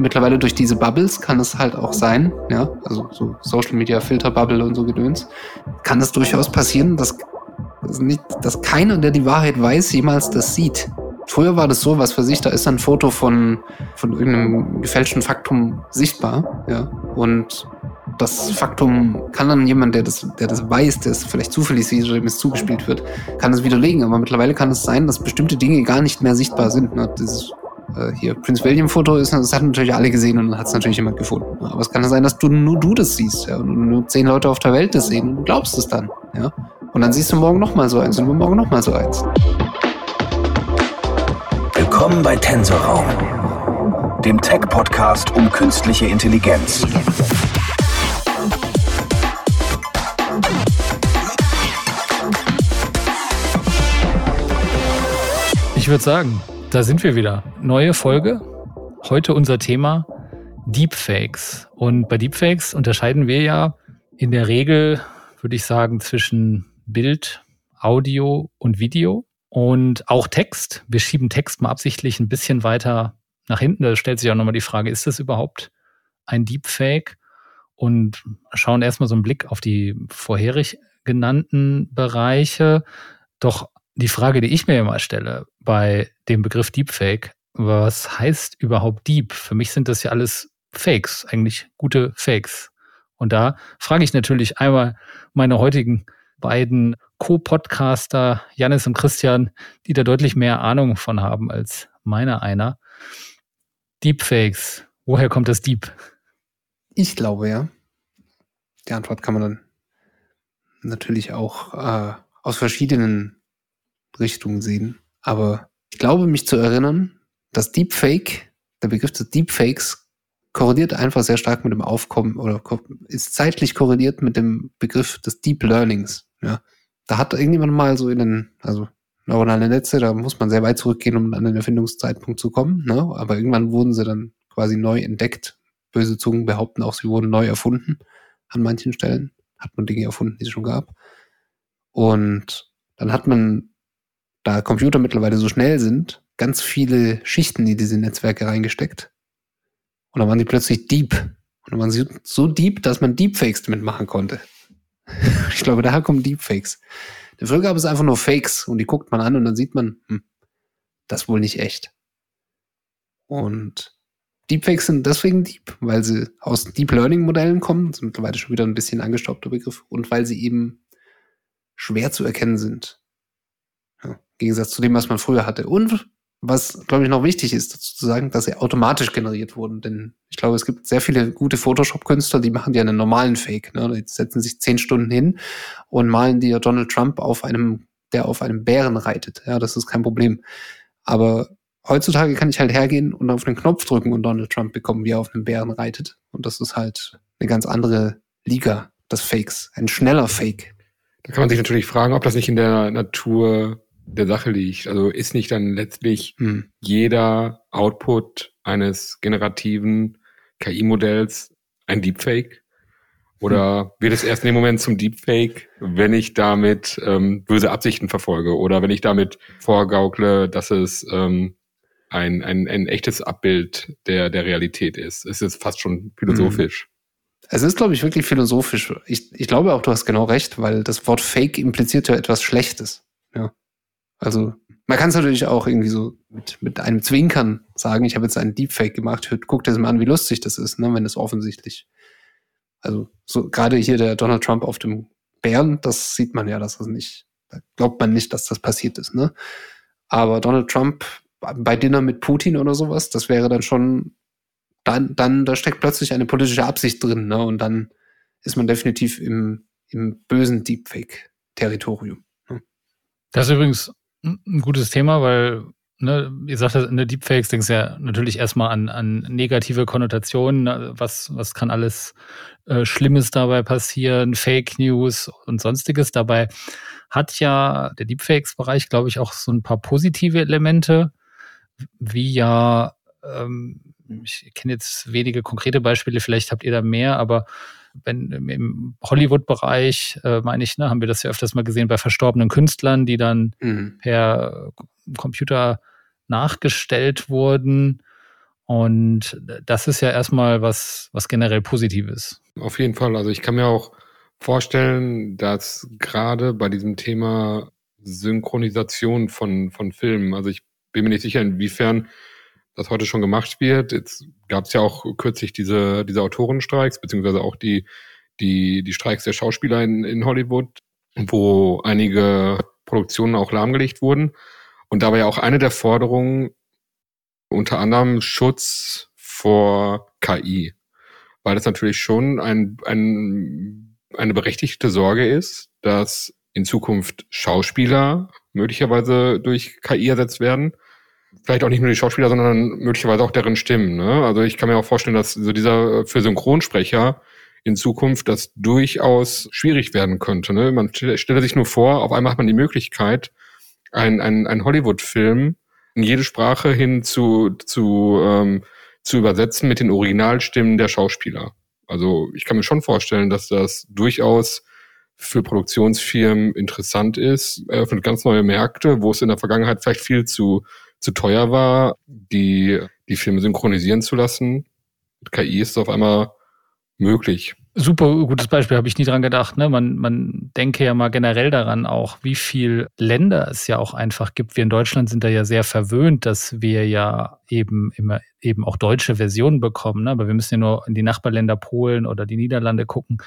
mittlerweile durch diese Bubbles kann es halt auch sein, ja, also so Social Media Filter Bubble und so Gedöns, kann es durchaus passieren, dass keiner, der die Wahrheit weiß, jemals das sieht. Früher war das so, was für sich, da ist ein Foto von irgendeinem gefälschten Faktum sichtbar, ja, und das Faktum kann dann jemand, der das weiß, der es vielleicht zufällig sieht oder dem es zugespielt wird, kann es widerlegen. Aber mittlerweile kann es sein, dass bestimmte Dinge gar nicht mehr sichtbar sind. Ne? Dieses hier Prince William Foto ist, das hat natürlich alle gesehen und dann hat es natürlich jemand gefunden. Aber es kann sein, dass nur du das siehst, ja? Und nur 10 Leute auf der Welt das sehen und du glaubst es dann. Ja? Und dann siehst du morgen nochmal so eins und morgen nochmal so eins. Willkommen bei Tensorraum, dem Tech-Podcast um künstliche Intelligenz. Ich würde sagen, da sind wir wieder. Neue Folge. Heute unser Thema Deepfakes. Und bei Deepfakes unterscheiden wir ja in der Regel, würde ich sagen, zwischen Bild, Audio und Video und auch Text. Wir schieben Text mal absichtlich ein bisschen weiter nach hinten. Da stellt sich auch nochmal die Frage, ist das überhaupt ein Deepfake? Und schauen erstmal so einen Blick auf die vorherig genannten Bereiche. Doch die Frage, die ich mir immer stelle bei dem Begriff Deepfake, was heißt überhaupt Deep? Für mich sind das ja alles Fakes, eigentlich gute Fakes. Und da frage ich natürlich einmal meine heutigen beiden Co-Podcaster, Jannis und Christian, die da deutlich mehr Ahnung von haben als meiner einer. Deepfakes, woher kommt das Deep? Ich glaube, ja. Die Antwort kann man dann natürlich auch aus verschiedenen Richtungen sehen. Aber ich glaube, mich zu erinnern, dass Deepfake, der Begriff des Deepfakes, korreliert einfach sehr stark mit dem Aufkommen oder ist zeitlich korreliert mit dem Begriff des Deep Learnings. Ja. Da hat irgendjemand mal so neuronale Netze, da muss man sehr weit zurückgehen, um an den Erfindungszeitpunkt zu kommen. Ne? Aber irgendwann wurden sie dann quasi neu entdeckt. Böse Zungen behaupten auch, sie wurden neu erfunden. An manchen Stellen hat man Dinge erfunden, die es schon gab. Und dann hat man, da Computer mittlerweile so schnell sind, ganz viele Schichten in diese Netzwerke reingesteckt. Und dann waren sie plötzlich deep. Und dann waren sie so deep, dass man Deepfakes damit machen konnte. Ich glaube, daher kommen Deepfakes. Früher gab es einfach nur Fakes und die guckt man an und dann sieht man, das ist wohl nicht echt. Und Deepfakes sind deswegen deep, weil sie aus Deep Learning Modellen kommen, das ist mittlerweile schon wieder ein bisschen angestaubter Begriff, und weil sie eben schwer zu erkennen sind. Im Gegensatz zu dem, was man früher hatte. Und was, glaube ich, noch wichtig ist, dazu zu sagen, dass sie automatisch generiert wurden. Denn ich glaube, es gibt sehr viele gute Photoshop-Künstler, die machen ja einen normalen Fake. Ne? Die setzen sich 10 Stunden hin und malen dir Donald Trump auf einem Bären reitet. Ja, das ist kein Problem. Aber heutzutage kann ich halt hergehen und auf einen Knopf drücken und Donald Trump bekommen, wie er auf einem Bären reitet. Und das ist halt eine ganz andere Liga, das Fakes. Ein schneller Fake. Da kann man sich natürlich fragen, ob das nicht in der Natur der Sache liegt. Also ist nicht dann letztlich jeder Output eines generativen KI-Modells ein Deepfake? Oder wird es erst in dem Moment zum Deepfake, wenn ich damit böse Absichten verfolge? Oder wenn ich damit vorgaukle, dass es ein echtes Abbild der Realität ist? Es ist fast schon philosophisch. Es ist, glaube ich, wirklich philosophisch. Ich glaube auch, du hast genau recht, weil das Wort Fake impliziert ja etwas Schlechtes. Ja. Also man kann es natürlich auch irgendwie so mit einem Zwinkern sagen, ich habe jetzt einen Deepfake gemacht, guck dir das mal an, wie lustig das ist, ne, wenn das offensichtlich. Also so gerade hier der Donald Trump auf dem Bären, das sieht man ja, dass das nicht, da glaubt man nicht, dass das passiert ist. Ne? Aber Donald Trump bei Dinner mit Putin oder sowas, das wäre dann schon, dann da steckt plötzlich eine politische Absicht drin, ne? Und dann ist man definitiv im bösen Deepfake-Territorium. Ne? Das ist übrigens ein gutes Thema, weil, ne, ihr sagt, ne, Deepfakes, denkst du ja natürlich erstmal an negative Konnotationen, was kann alles Schlimmes dabei passieren, Fake News und sonstiges. Dabei hat ja der Deepfakes-Bereich, glaube ich, auch so ein paar positive Elemente, wie ja, ich kenne jetzt wenige konkrete Beispiele, vielleicht habt ihr da mehr, aber wenn im Hollywood-Bereich, meine ich, ne, haben wir das ja öfters mal gesehen bei verstorbenen Künstlern, die dann per Computer nachgestellt wurden. Und das ist ja erstmal was generell Positives. Auf jeden Fall. Also ich kann mir auch vorstellen, dass gerade bei diesem Thema Synchronisation von Filmen, also ich bin mir nicht sicher, inwiefern das heute schon gemacht wird. Jetzt gab es ja auch kürzlich diese Autorenstreiks, beziehungsweise auch die Streiks der Schauspieler in Hollywood, wo einige Produktionen auch lahmgelegt wurden. Und da war ja auch eine der Forderungen unter anderem Schutz vor KI, weil das natürlich schon eine berechtigte Sorge ist, dass in Zukunft Schauspieler möglicherweise durch KI ersetzt werden. Vielleicht auch nicht nur die Schauspieler, sondern möglicherweise auch deren Stimmen, ne? Also ich kann mir auch vorstellen, dass so dieser für Synchronsprecher in Zukunft das durchaus schwierig werden könnte, ne? Man stelle sich nur vor, auf einmal hat man die Möglichkeit, einen Hollywood-Film in jede Sprache hin zu übersetzen mit den Originalstimmen der Schauspieler. Also ich kann mir schon vorstellen, dass das durchaus für Produktionsfirmen interessant ist, eröffnet ganz neue Märkte, wo es in der Vergangenheit vielleicht viel zu teuer war, die Filme synchronisieren zu lassen. Mit KI ist es auf einmal möglich. Super gutes Beispiel, habe ich nie dran gedacht. Ne? Man denke ja mal generell daran auch, wie viele Länder es ja auch einfach gibt. Wir in Deutschland sind da ja sehr verwöhnt, dass wir ja eben auch deutsche Versionen bekommen. Ne? Aber wir müssen ja nur in die Nachbarländer Polen oder die Niederlande gucken,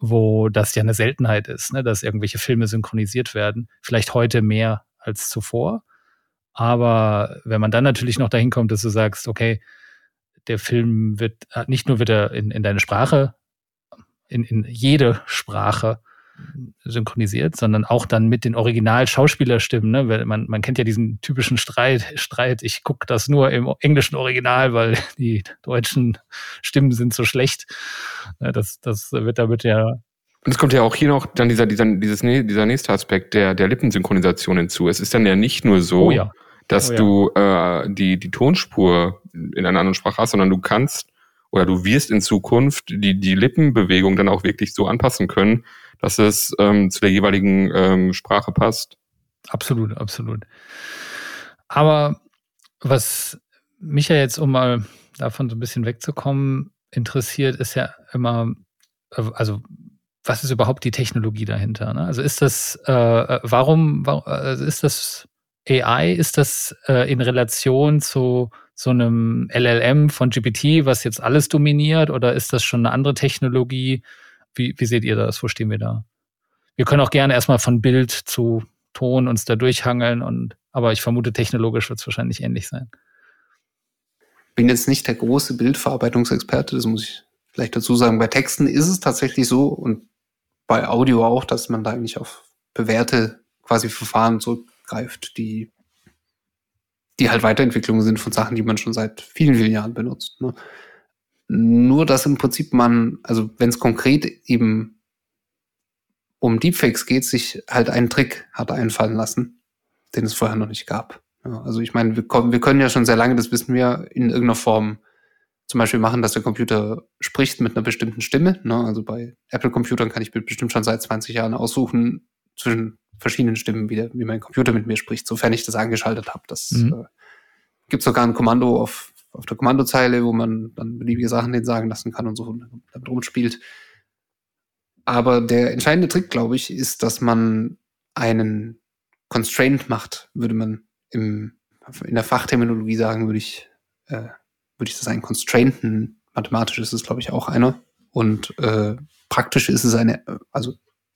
wo das ja eine Seltenheit ist, ne? Dass irgendwelche Filme synchronisiert werden. Vielleicht heute mehr als zuvor. Aber wenn man dann natürlich noch dahin kommt, dass du sagst, okay, der Film wird nicht nur wieder in deine Sprache, in jede Sprache synchronisiert, sondern auch dann mit den Original-Schauspielerstimmen. Ne? Weil man kennt ja diesen typischen Streit, ich gucke das nur im englischen Original, weil die deutschen Stimmen sind so schlecht. Das wird damit ja... Und es kommt ja auch hier noch dann dieser nächste Aspekt der Lippensynchronisation hinzu. Es ist dann ja nicht nur so, dass du die Tonspur in einer anderen Sprache hast, sondern du kannst oder du wirst in Zukunft die Lippenbewegung dann auch wirklich so anpassen können, dass es zu der jeweiligen Sprache passt. Absolut, absolut. Aber was mich ja jetzt, um mal davon so ein bisschen wegzukommen, interessiert, ist ja immer, also was ist überhaupt die Technologie dahinter? Ne? Also ist das, warum ist das AI, ist das in Relation zu so einem LLM von GPT, was jetzt alles dominiert, oder ist das schon eine andere Technologie? Wie seht ihr das? Wo stehen wir da? Wir können auch gerne erstmal von Bild zu Ton uns da durchhangeln, aber ich vermute, technologisch wird es wahrscheinlich ähnlich sein. Ich bin jetzt nicht der große Bildverarbeitungsexperte, das muss ich vielleicht dazu sagen. Bei Texten ist es tatsächlich so und bei Audio auch, dass man da eigentlich auf bewährte quasi Verfahren zurückgreift, die halt Weiterentwicklungen sind von Sachen, die man schon seit vielen, vielen Jahren benutzt. Ne? Nur, dass im Prinzip man, also wenn es konkret eben um Deepfakes geht, sich halt einen Trick hat einfallen lassen, den es vorher noch nicht gab. Ja, also ich meine, wir können ja schon sehr lange, das wissen wir, in irgendeiner Form zum Beispiel machen, dass der Computer spricht mit einer bestimmten Stimme. Ne? Also bei Apple-Computern kann ich bestimmt schon seit 20 Jahren aussuchen zwischen verschiedenen Stimmen, wie mein Computer mit mir spricht, sofern ich das angeschaltet habe. Das gibt sogar ein Kommando auf der Kommandozeile, wo man dann beliebige Sachen denen sagen lassen kann und so damit rumspielt. Aber der entscheidende Trick, glaube ich, ist, dass man einen Constraint macht, würde man in der Fachterminologie sagen, würde ich das einen Constrainten, mathematisch ist es, glaube ich, auch einer. Und praktisch ist es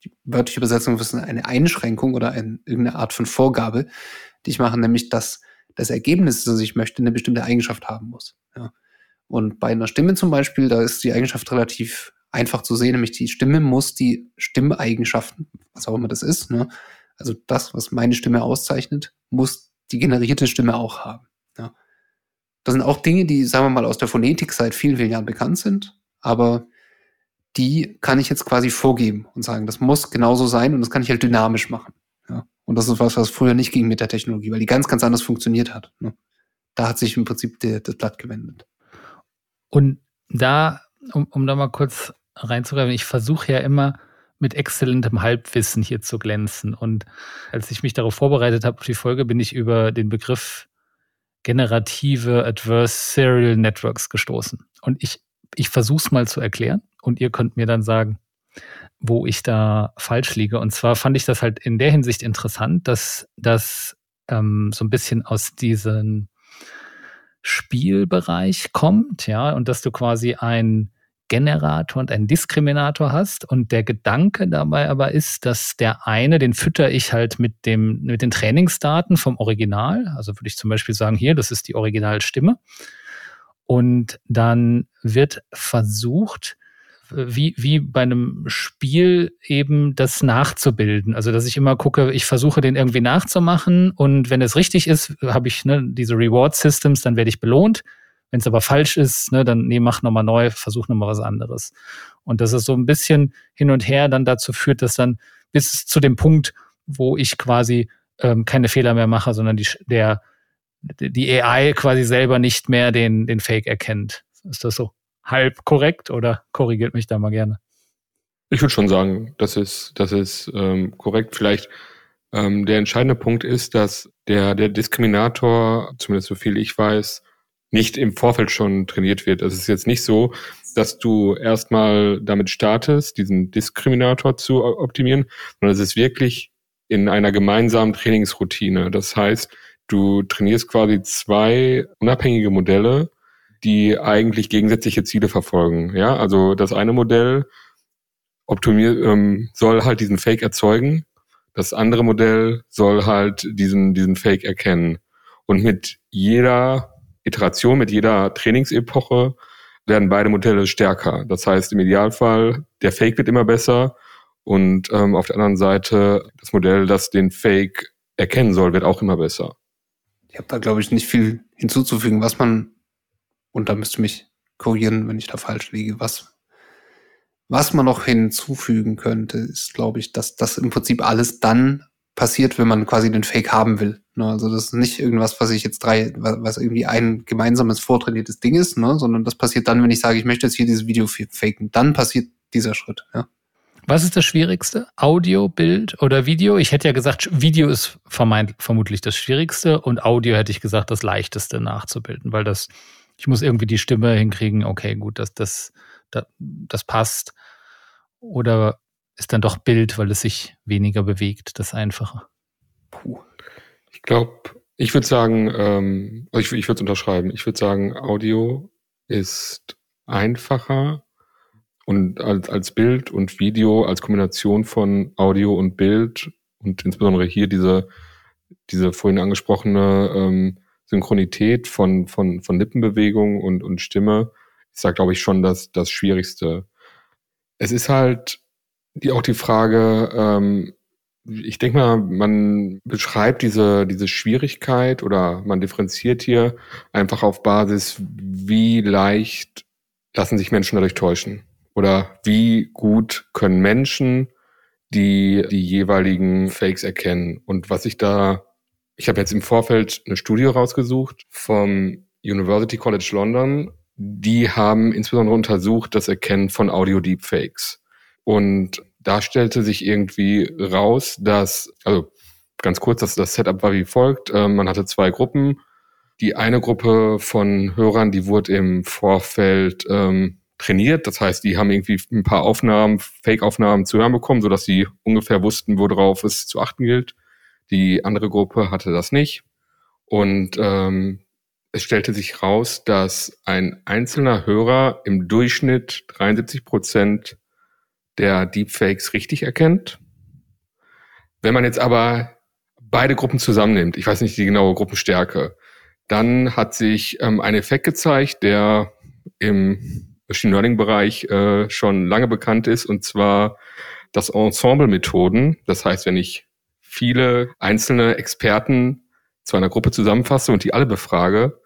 die wörtliche Übersetzung ist eine Einschränkung oder irgendeine Art von Vorgabe, die ich mache, nämlich dass das Ergebnis, das ich möchte, eine bestimmte Eigenschaft haben muss. Ja. Und bei einer Stimme zum Beispiel, da ist die Eigenschaft relativ einfach zu sehen, nämlich die Stimme muss die Stimmeigenschaften, was auch immer das ist, ne, also das, was meine Stimme auszeichnet, muss die generierte Stimme auch haben. Ja. Das sind auch Dinge, die, sagen wir mal, aus der Phonetik seit vielen, vielen Jahren bekannt sind, aber die kann ich jetzt quasi vorgeben und sagen, das muss genauso sein und das kann ich halt dynamisch machen. Ja. Und das ist was früher nicht ging mit der Technologie, weil die ganz, ganz anders funktioniert hat. Ne. Da hat sich im Prinzip das Blatt gewendet. Und da, um da mal kurz reinzugreifen, ich versuche ja immer mit exzellentem Halbwissen hier zu glänzen. Und als ich mich darauf vorbereitet habe, auf die Folge, bin ich über den Begriff Generative Adversarial Networks gestoßen. Und ich versuche es mal zu erklären und ihr könnt mir dann sagen, wo ich da falsch liege. Und zwar fand ich das halt in der Hinsicht interessant, dass das so ein bisschen aus diesem Spielbereich kommt, ja, und dass du quasi einen Generator und einen Diskriminator hast. Und der Gedanke dabei aber ist, dass der eine, den fütter ich halt mit den Trainingsdaten vom Original. Also würde ich zum Beispiel sagen, hier, das ist die Originalstimme. Und dann wird versucht, wie bei einem Spiel eben das nachzubilden. Also dass ich immer gucke, ich versuche den irgendwie nachzumachen und wenn es richtig ist, habe ich diese Reward-Systems, dann werde ich belohnt. Wenn es aber falsch ist, dann mach nochmal neu, versuch nochmal was anderes. Und dass es so ein bisschen hin und her dann dazu führt, dass dann bis zu dem Punkt, wo ich quasi keine Fehler mehr mache, sondern die AI quasi selber nicht mehr den Fake erkennt. Ist das so halb korrekt oder korrigiert mich da mal gerne? Ich würde schon sagen, das ist korrekt. Vielleicht der entscheidende Punkt ist, dass der Diskriminator, zumindest so viel ich weiß, nicht im Vorfeld schon trainiert wird. Es ist jetzt nicht so, dass du erstmal damit startest, diesen Diskriminator zu optimieren, sondern es ist wirklich in einer gemeinsamen Trainingsroutine. Das heißt, du trainierst quasi zwei unabhängige Modelle, die eigentlich gegensätzliche Ziele verfolgen. Ja, also das eine Modell soll halt diesen Fake erzeugen, das andere Modell soll halt diesen Fake erkennen. Und mit jeder Iteration, mit jeder Trainingsepoche werden beide Modelle stärker. Das heißt, im Idealfall, der Fake wird immer besser und auf der anderen Seite das Modell, das den Fake erkennen soll, wird auch immer besser. Ich habe da, glaube ich, nicht viel hinzuzufügen, und da müsst ihr mich korrigieren, wenn ich da falsch liege. Was man noch hinzufügen könnte, ist, glaube ich, dass das im Prinzip alles dann passiert, wenn man quasi den Fake haben will. Also das ist nicht irgendwas, was irgendwie ein gemeinsames vortrainiertes Ding ist, sondern das passiert dann, wenn ich sage, ich möchte jetzt hier dieses Video faken. Dann passiert dieser Schritt. Ja. Was ist das Schwierigste? Audio, Bild oder Video? Ich hätte ja gesagt, Video ist vermutlich das Schwierigste und Audio hätte ich gesagt, das Leichteste nachzubilden, weil ich muss irgendwie die Stimme hinkriegen, okay, gut, das passt. Oder ist dann doch Bild, weil es sich weniger bewegt, das Einfache? Puh. Ich glaube, ich würde sagen, ich würde es unterschreiben. Ich würde sagen, Audio ist einfacher und als Bild und Video, als Kombination von Audio und Bild und insbesondere hier diese vorhin angesprochene Synchronität von Lippenbewegung und Stimme ist da, glaube ich, schon das Schwierigste. Es ist halt auch die Frage, ich denke mal, man beschreibt diese Schwierigkeit oder man differenziert hier einfach auf Basis, wie leicht lassen sich Menschen dadurch täuschen oder wie gut können Menschen die jeweiligen Fakes erkennen. Und was ich habe jetzt im Vorfeld eine Studie rausgesucht vom University College London. Die haben insbesondere untersucht das Erkennen von Audio-Deepfakes. Und da stellte sich irgendwie raus, dass das Setup war wie folgt. Man hatte zwei Gruppen. Die eine Gruppe von Hörern, die wurde im Vorfeld trainiert. Das heißt, die haben irgendwie ein paar Aufnahmen, Fake-Aufnahmen zu hören bekommen, sodass sie ungefähr wussten, worauf es zu achten gilt. Die andere Gruppe hatte das nicht. Und es stellte sich raus, dass ein einzelner Hörer im Durchschnitt 73% der Deepfakes richtig erkennt. Wenn man jetzt aber beide Gruppen zusammennimmt, ich weiß nicht die genaue Gruppenstärke, dann hat sich ein Effekt gezeigt, der im Machine Learning-Bereich schon lange bekannt ist, und zwar das Ensemble-Methoden. Das heißt, wenn ich viele einzelne Experten zu einer Gruppe zusammenfasse und die alle befrage,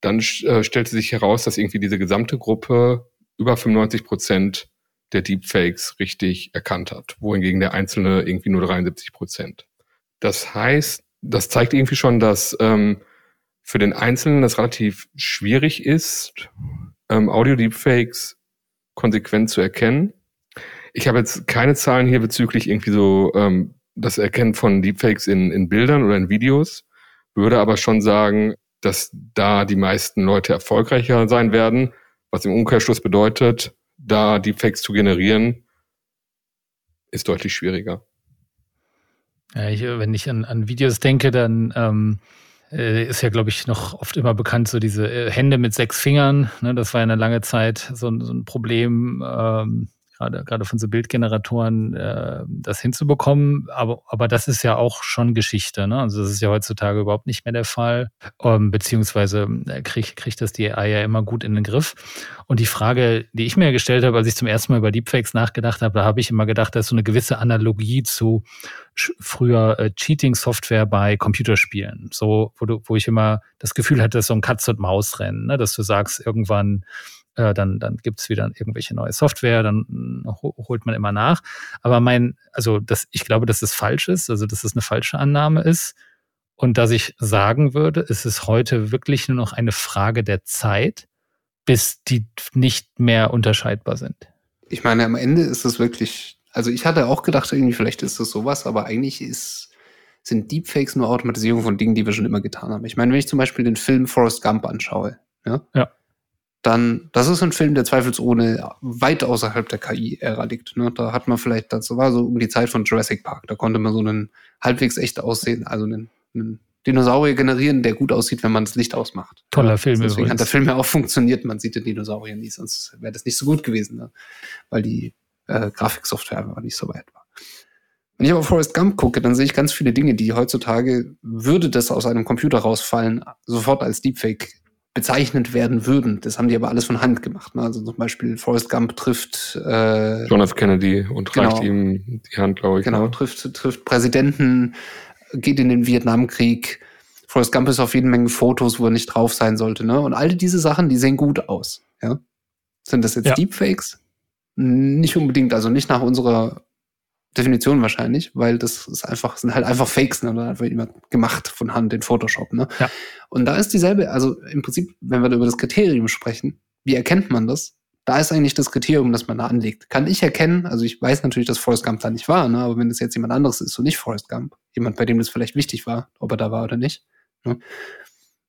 dann stellte sich heraus, dass irgendwie diese gesamte Gruppe über 95% der Deepfakes richtig erkannt hat, wohingegen der Einzelne irgendwie nur 73%. Das heißt, das zeigt irgendwie schon, dass für den Einzelnen das relativ schwierig ist, Audio-Deepfakes konsequent zu erkennen. Ich habe jetzt keine Zahlen hier bezüglich irgendwie so das Erkennen von Deepfakes in Bildern oder in Videos, würde aber schon sagen, dass da die meisten Leute erfolgreicher sein werden, was im Umkehrschluss bedeutet, da Deepfakes zu generieren, ist deutlich schwieriger. Ja, wenn ich an Videos denke, dann ist ja, glaube ich, noch oft immer bekannt, so diese Hände mit 6 Fingern. Ne? Das war ja eine lange Zeit so ein Problem, gerade von so Bildgeneratoren das hinzubekommen. Aber das ist ja auch schon Geschichte. Ne? Also das ist ja heutzutage überhaupt nicht mehr der Fall. Beziehungsweise kriegt das die AI ja immer gut in den Griff. Und die Frage, die ich mir gestellt habe, als ich zum ersten Mal über Deepfakes nachgedacht habe, da habe ich immer gedacht, da ist so eine gewisse Analogie zu früher Cheating-Software bei Computerspielen. So, wo ich immer das Gefühl hatte, dass so ein Katz-und-Maus-Rennen, ne? Dass du sagst, irgendwann dann gibt's wieder irgendwelche neue Software, dann holt man immer nach. Aber ich glaube, dass es falsch ist, also dass es eine falsche Annahme ist und dass ich sagen würde, es ist heute wirklich nur noch eine Frage der Zeit, bis die nicht mehr unterscheidbar sind. Ich meine, am Ende ist es wirklich, also ich hatte auch gedacht, irgendwie vielleicht ist das sowas, aber eigentlich sind Deepfakes nur Automatisierung von Dingen, die wir schon immer getan haben. Ich meine, wenn ich zum Beispiel den Film Forrest Gump anschaue, ja. Dann, das ist ein Film, der zweifelsohne weit außerhalb der KI-Ära liegt. Ne? Da hat man vielleicht, das war so um die Zeit von Jurassic Park, da konnte man so einen halbwegs echt aussehen, also einen Dinosaurier generieren, der gut aussieht, wenn man das Licht ausmacht. Toller Film übrigens. Deswegen hat der Film ja auch funktioniert, man sieht den Dinosaurier nicht, sonst wäre das nicht so gut gewesen, ne? Weil die Grafiksoftware einfach nicht so weit war. Wenn ich aber Forrest Gump gucke, dann sehe ich ganz viele Dinge, die heutzutage, würde das aus einem Computer rausfallen, sofort als Deepfake bezeichnet werden würden. Das haben die aber alles von Hand gemacht. Ne? Also zum Beispiel Forrest Gump trifft John F. Kennedy und reicht ihm die Hand, glaube ich. Genau, trifft Präsidenten, geht in den Vietnamkrieg. Forrest Gump ist auf jeden Menge Fotos, wo er nicht drauf sein sollte. Ne? Und all diese Sachen, die sehen gut aus. Ja? Sind das jetzt Deepfakes? Nicht unbedingt, also nicht nach unserer Definition wahrscheinlich, weil das sind halt einfach Fakes, ne? Da hat jemand gemacht von Hand in Photoshop. Ne? Ja. Und da ist dieselbe, also im Prinzip, wenn wir da über das Kriterium sprechen, wie erkennt man das? Da ist eigentlich das Kriterium, das man da anlegt. Kann ich erkennen, also ich weiß natürlich, dass Forrest Gump da nicht war, ne? Aber wenn es jetzt jemand anderes ist und nicht Forrest Gump, jemand, bei dem das vielleicht wichtig war, ob er da war oder nicht, ne?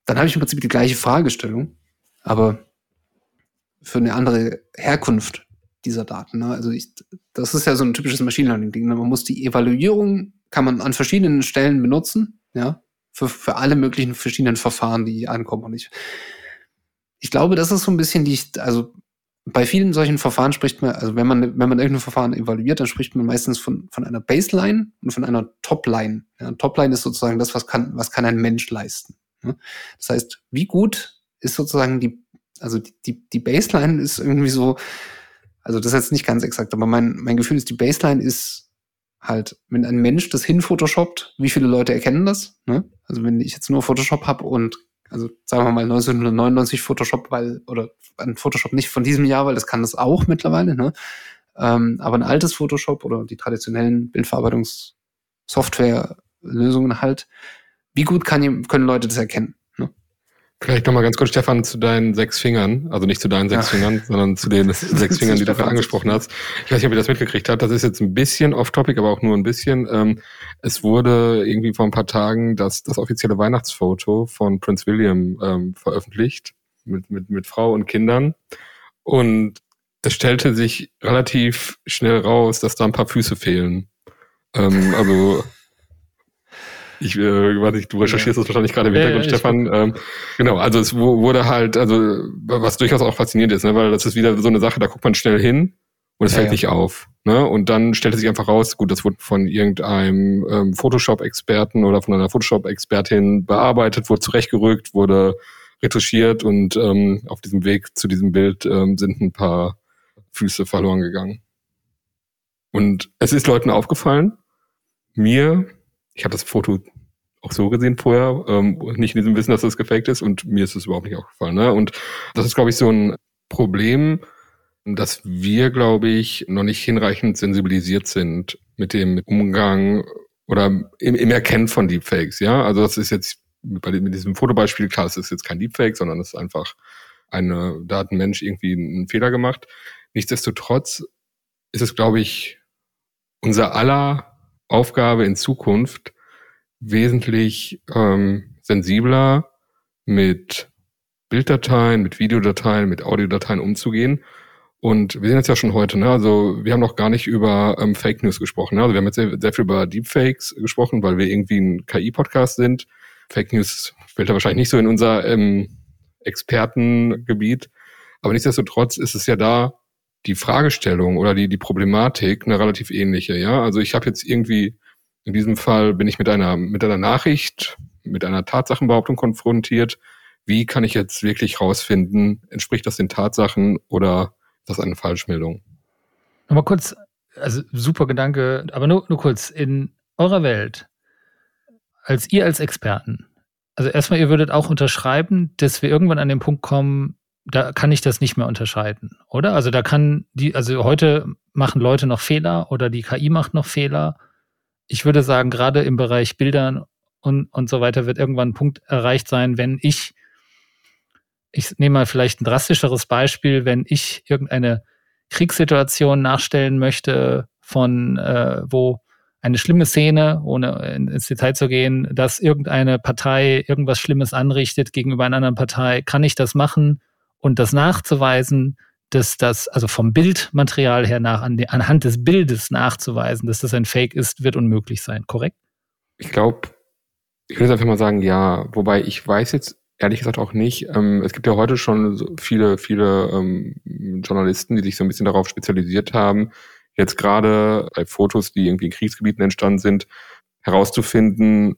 Dann habe ich im Prinzip die gleiche Fragestellung, aber für eine andere Herkunft dieser Daten. Ne? Also das ist ja so ein typisches Machine Learning-Ding. Ne? Man muss die Evaluierung, kann man an verschiedenen Stellen benutzen, ja, für alle möglichen verschiedenen Verfahren, die ankommen. Und ich glaube, das ist so ein bisschen also bei vielen solchen Verfahren spricht man, also wenn man irgendein Verfahren evaluiert, dann spricht man meistens von einer Baseline und von einer Topline. Ja? Topline ist sozusagen das, was kann ein Mensch leisten. Ne? Das heißt, wie gut ist sozusagen die Baseline ist irgendwie so. Also das ist jetzt nicht ganz exakt, aber mein Gefühl ist, die Baseline ist halt, wenn ein Mensch das hinphotoshoppt, wie viele Leute erkennen das? Ne? Also wenn ich jetzt nur Photoshop habe und, also sagen wir mal 1999 Photoshop, oder ein Photoshop nicht von diesem Jahr, weil das kann das auch mittlerweile, ne? Aber ein altes Photoshop oder die traditionellen Bildverarbeitungssoftware-Lösungen halt, wie gut können Leute das erkennen? Vielleicht nochmal ganz kurz, Stefan, zu deinen 6 Fingern, also nicht zu deinen 6 Fingern, sondern zu den 6 Fingern, die du gerade angesprochen hast. Ich weiß nicht, ob ihr das mitgekriegt habt, das ist jetzt ein bisschen off-topic, aber auch nur ein bisschen. Es wurde irgendwie vor ein paar Tagen das offizielle Weihnachtsfoto von Prince William veröffentlicht, mit Frau und Kindern. Und es stellte sich relativ schnell raus, dass da ein paar Füße fehlen. Also... Ich weiß nicht, du recherchierst das wahrscheinlich gerade im Hintergrund, Stefan. Genau, also es wurde halt, also was durchaus auch faszinierend ist, ne, weil das ist wieder so eine Sache, da guckt man schnell hin und es fällt nicht auf. Ne? Und dann stellte sich einfach raus, gut, das wurde von irgendeinem Photoshop-Experten oder von einer Photoshop-Expertin bearbeitet, wurde zurechtgerückt, wurde retuschiert und auf diesem Weg zu diesem Bild sind ein paar Füße verloren gegangen. Und es ist Leuten aufgefallen, ich habe das Foto auch so gesehen vorher, nicht in diesem Wissen, dass das gefaked ist, und mir ist es überhaupt nicht aufgefallen. Ne? Und das ist, glaube ich, so ein Problem, dass wir, glaube ich, noch nicht hinreichend sensibilisiert sind mit dem Umgang oder im Erkennen von Deepfakes. Ja, also das ist jetzt mit diesem Fotobeispiel, klar, es ist jetzt kein Deepfake, sondern es ist einfach da hat ein Mensch irgendwie einen Fehler gemacht. Nichtsdestotrotz ist es, glaube ich, unser aller Aufgabe in Zukunft, wesentlich sensibler mit Bilddateien, mit Videodateien, mit Audiodateien umzugehen. Und wir sehen das ja schon heute, ne? Also wir haben noch gar nicht über Fake News gesprochen, ne? Also wir haben jetzt sehr viel über Deepfakes gesprochen, weil wir irgendwie ein KI-Podcast sind. Fake News fällt da wahrscheinlich nicht so in unser Expertengebiet. Aber nichtsdestotrotz ist es ja da die Fragestellung oder die Problematik eine relativ ähnliche, ja? Also ich habe jetzt irgendwie, in diesem Fall bin ich mit einer Nachricht, mit einer Tatsachenbehauptung konfrontiert. Wie kann ich jetzt wirklich rausfinden, entspricht das den Tatsachen oder das ist eine Falschmeldung? Nochmal kurz, also super Gedanke, aber nur kurz, in eurer Welt, als ihr als Experten, also erstmal, ihr würdet auch unterschreiben, dass wir irgendwann an den Punkt kommen, da kann ich das nicht mehr unterscheiden, oder? Also da also heute machen Leute noch Fehler oder die KI macht noch Fehler. Ich würde sagen, gerade im Bereich Bildern und so weiter wird irgendwann ein Punkt erreicht sein, wenn ich nehme mal vielleicht ein drastischeres Beispiel, wenn ich irgendeine Kriegssituation nachstellen möchte, wo eine schlimme Szene, ohne ins Detail zu gehen, dass irgendeine Partei irgendwas Schlimmes anrichtet gegenüber einer anderen Partei, kann ich das machen und das nachzuweisen, dass das, also vom Bildmaterial her anhand des Bildes nachzuweisen, dass das ein Fake ist, wird unmöglich sein, korrekt? Ich glaube, ich würde einfach mal sagen, ja, wobei ich weiß jetzt ehrlich gesagt auch nicht. Es gibt ja heute schon so viele Journalisten, die sich so ein bisschen darauf spezialisiert haben, jetzt gerade bei Fotos, die irgendwie in Kriegsgebieten entstanden sind, herauszufinden,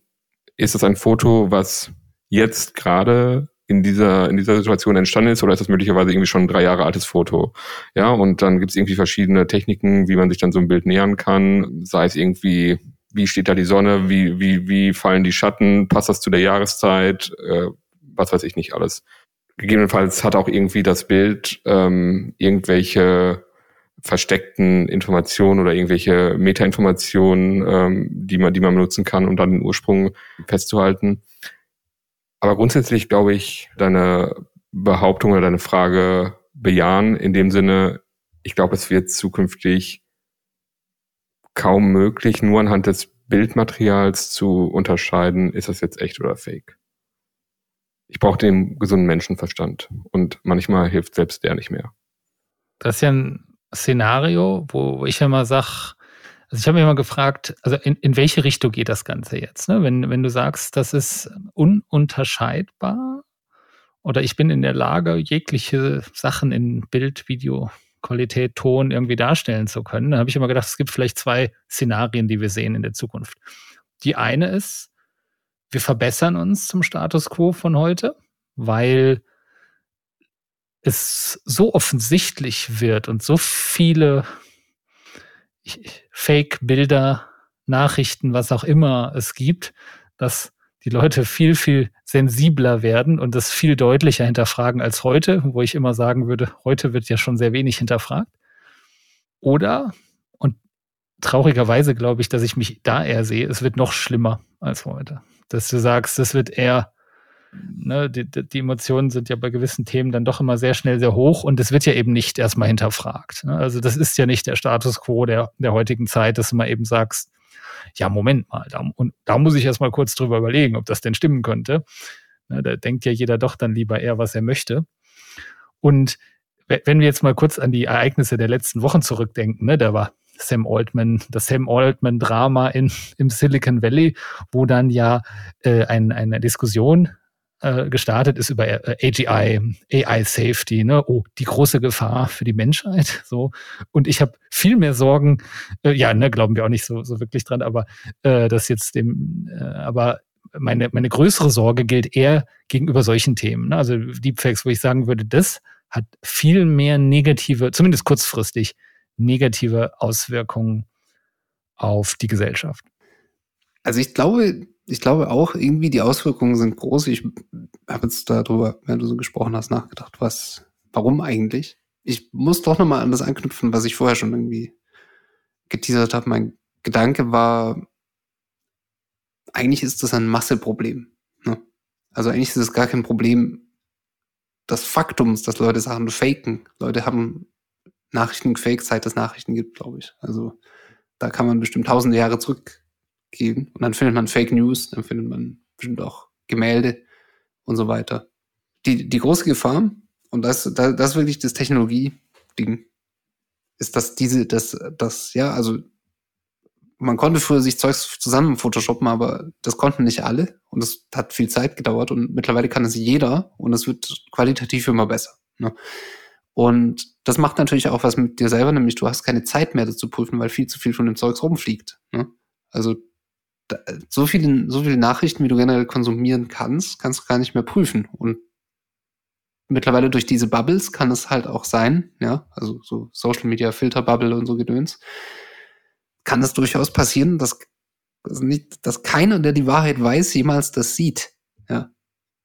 ist das ein Foto, was jetzt gerade in dieser Situation entstanden ist, oder ist das möglicherweise irgendwie schon ein 3 Jahre altes Foto? Ja, und dann gibt es irgendwie verschiedene Techniken, wie man sich dann so ein Bild nähern kann, sei es irgendwie, wie steht da die Sonne, wie fallen die Schatten, passt das zu der Jahreszeit, was weiß ich nicht alles. Gegebenenfalls hat auch irgendwie das Bild irgendwelche versteckten Informationen oder irgendwelche Metainformationen, die man benutzen kann, um dann den Ursprung festzuhalten. Aber grundsätzlich glaube ich, deine Behauptung oder deine Frage bejahen, in dem Sinne, ich glaube, es wird zukünftig kaum möglich, nur anhand des Bildmaterials zu unterscheiden, ist das jetzt echt oder fake. Ich brauche den gesunden Menschenverstand und manchmal hilft selbst der nicht mehr. Das ist ja ein Szenario, wo ich ja mal sage, also ich habe mich immer gefragt, also in welche Richtung geht das Ganze jetzt? Ne? Wenn du sagst, das ist ununterscheidbar oder ich bin in der Lage, jegliche Sachen in Bild, Video, Qualität, Ton irgendwie darstellen zu können, dann habe ich immer gedacht, es gibt vielleicht 2 Szenarien, die wir sehen in der Zukunft. Die eine ist, wir verbessern uns zum Status quo von heute, weil es so offensichtlich wird und so viele Fake-Bilder, Nachrichten, was auch immer es gibt, dass die Leute viel, viel sensibler werden und das viel deutlicher hinterfragen als heute, wo ich immer sagen würde, heute wird ja schon sehr wenig hinterfragt. Oder, und traurigerweise glaube ich, dass ich mich da eher sehe, es wird noch schlimmer als heute. Dass du sagst, das wird eher, ne, die Emotionen sind ja bei gewissen Themen dann doch immer sehr schnell sehr hoch und es wird ja eben nicht erstmal hinterfragt. Ne? Also das ist ja nicht der Status quo der heutigen Zeit, dass du mal eben sagst, ja, Moment mal, da muss ich erstmal kurz drüber überlegen, ob das denn stimmen könnte. Na, da denkt ja jeder doch dann lieber eher, was er möchte. Und wenn wir jetzt mal kurz an die Ereignisse der letzten Wochen zurückdenken, ne, da war das Sam Altman-Drama im Silicon Valley, wo dann ja eine Diskussion gestartet ist über AGI, AI-Safety, ne? Oh, die große Gefahr für die Menschheit. So. Und ich habe viel mehr Sorgen, glauben wir auch nicht so wirklich dran, aber aber meine größere Sorge gilt eher gegenüber solchen Themen. Ne? Also Deepfakes, wo ich sagen würde, das hat viel mehr negative, zumindest kurzfristig, negative Auswirkungen auf die Gesellschaft. Also ich glaube auch irgendwie die Auswirkungen sind groß. Ich habe jetzt darüber, wenn du so gesprochen hast, nachgedacht, warum eigentlich? Ich muss doch nochmal an das anknüpfen, was ich vorher schon irgendwie geteasert habe. Mein Gedanke war, eigentlich ist das ein Masseproblem. Ne? Also eigentlich ist es gar kein Problem des Faktums, dass Leute Sachen faken. Leute haben Nachrichten gefaked, seit es Nachrichten gibt, glaube ich. Also da kann man bestimmt tausende Jahre zurückgehen und dann findet man Fake News, dann findet man bestimmt auch Gemälde und so weiter. Die große Gefahr, und das wirklich das Technologie-Ding, ist, dass man konnte früher sich Zeugs zusammen photoshoppen, aber das konnten nicht alle und das hat viel Zeit gedauert und mittlerweile kann es jeder und es wird qualitativ immer besser. Ne? Und das macht natürlich auch was mit dir selber, nämlich du hast keine Zeit mehr, das zu prüfen, weil viel zu viel von dem Zeugs rumfliegt. Ne? Also so viele Nachrichten, wie du generell konsumieren kannst, kannst du gar nicht mehr prüfen. Und mittlerweile durch diese Bubbles kann es halt auch sein, ja, also so Social Media Filter Bubble und so Gedöns, kann es durchaus passieren, dass keiner, der die Wahrheit weiß, jemals das sieht. Ja.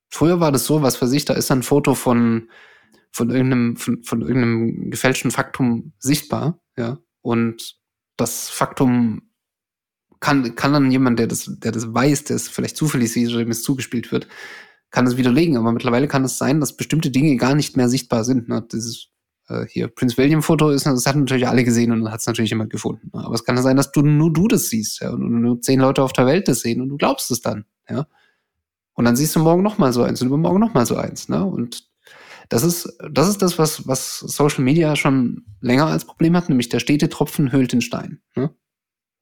Früher war das so, was für sich, da ist ein Foto von irgendeinem gefälschten Faktum sichtbar, ja. Und das Faktum kann dann jemand, der das weiß, der es vielleicht zufällig sieht oder dem es zugespielt wird, kann es widerlegen. Aber mittlerweile kann es sein, dass bestimmte Dinge gar nicht mehr sichtbar sind. Ne? Dieses hier Prince William Foto ist, das hat natürlich alle gesehen und dann hat es natürlich jemand gefunden. Aber es kann sein, dass nur du das siehst, ja, und nur 10 Leute auf der Welt das sehen und du glaubst es dann, ja. Und dann siehst du morgen nochmal so eins und übermorgen nochmal so eins, ne? Und das ist das, was Social Media schon länger als Problem hat, nämlich der stete Tropfen höhlt den Stein, ne?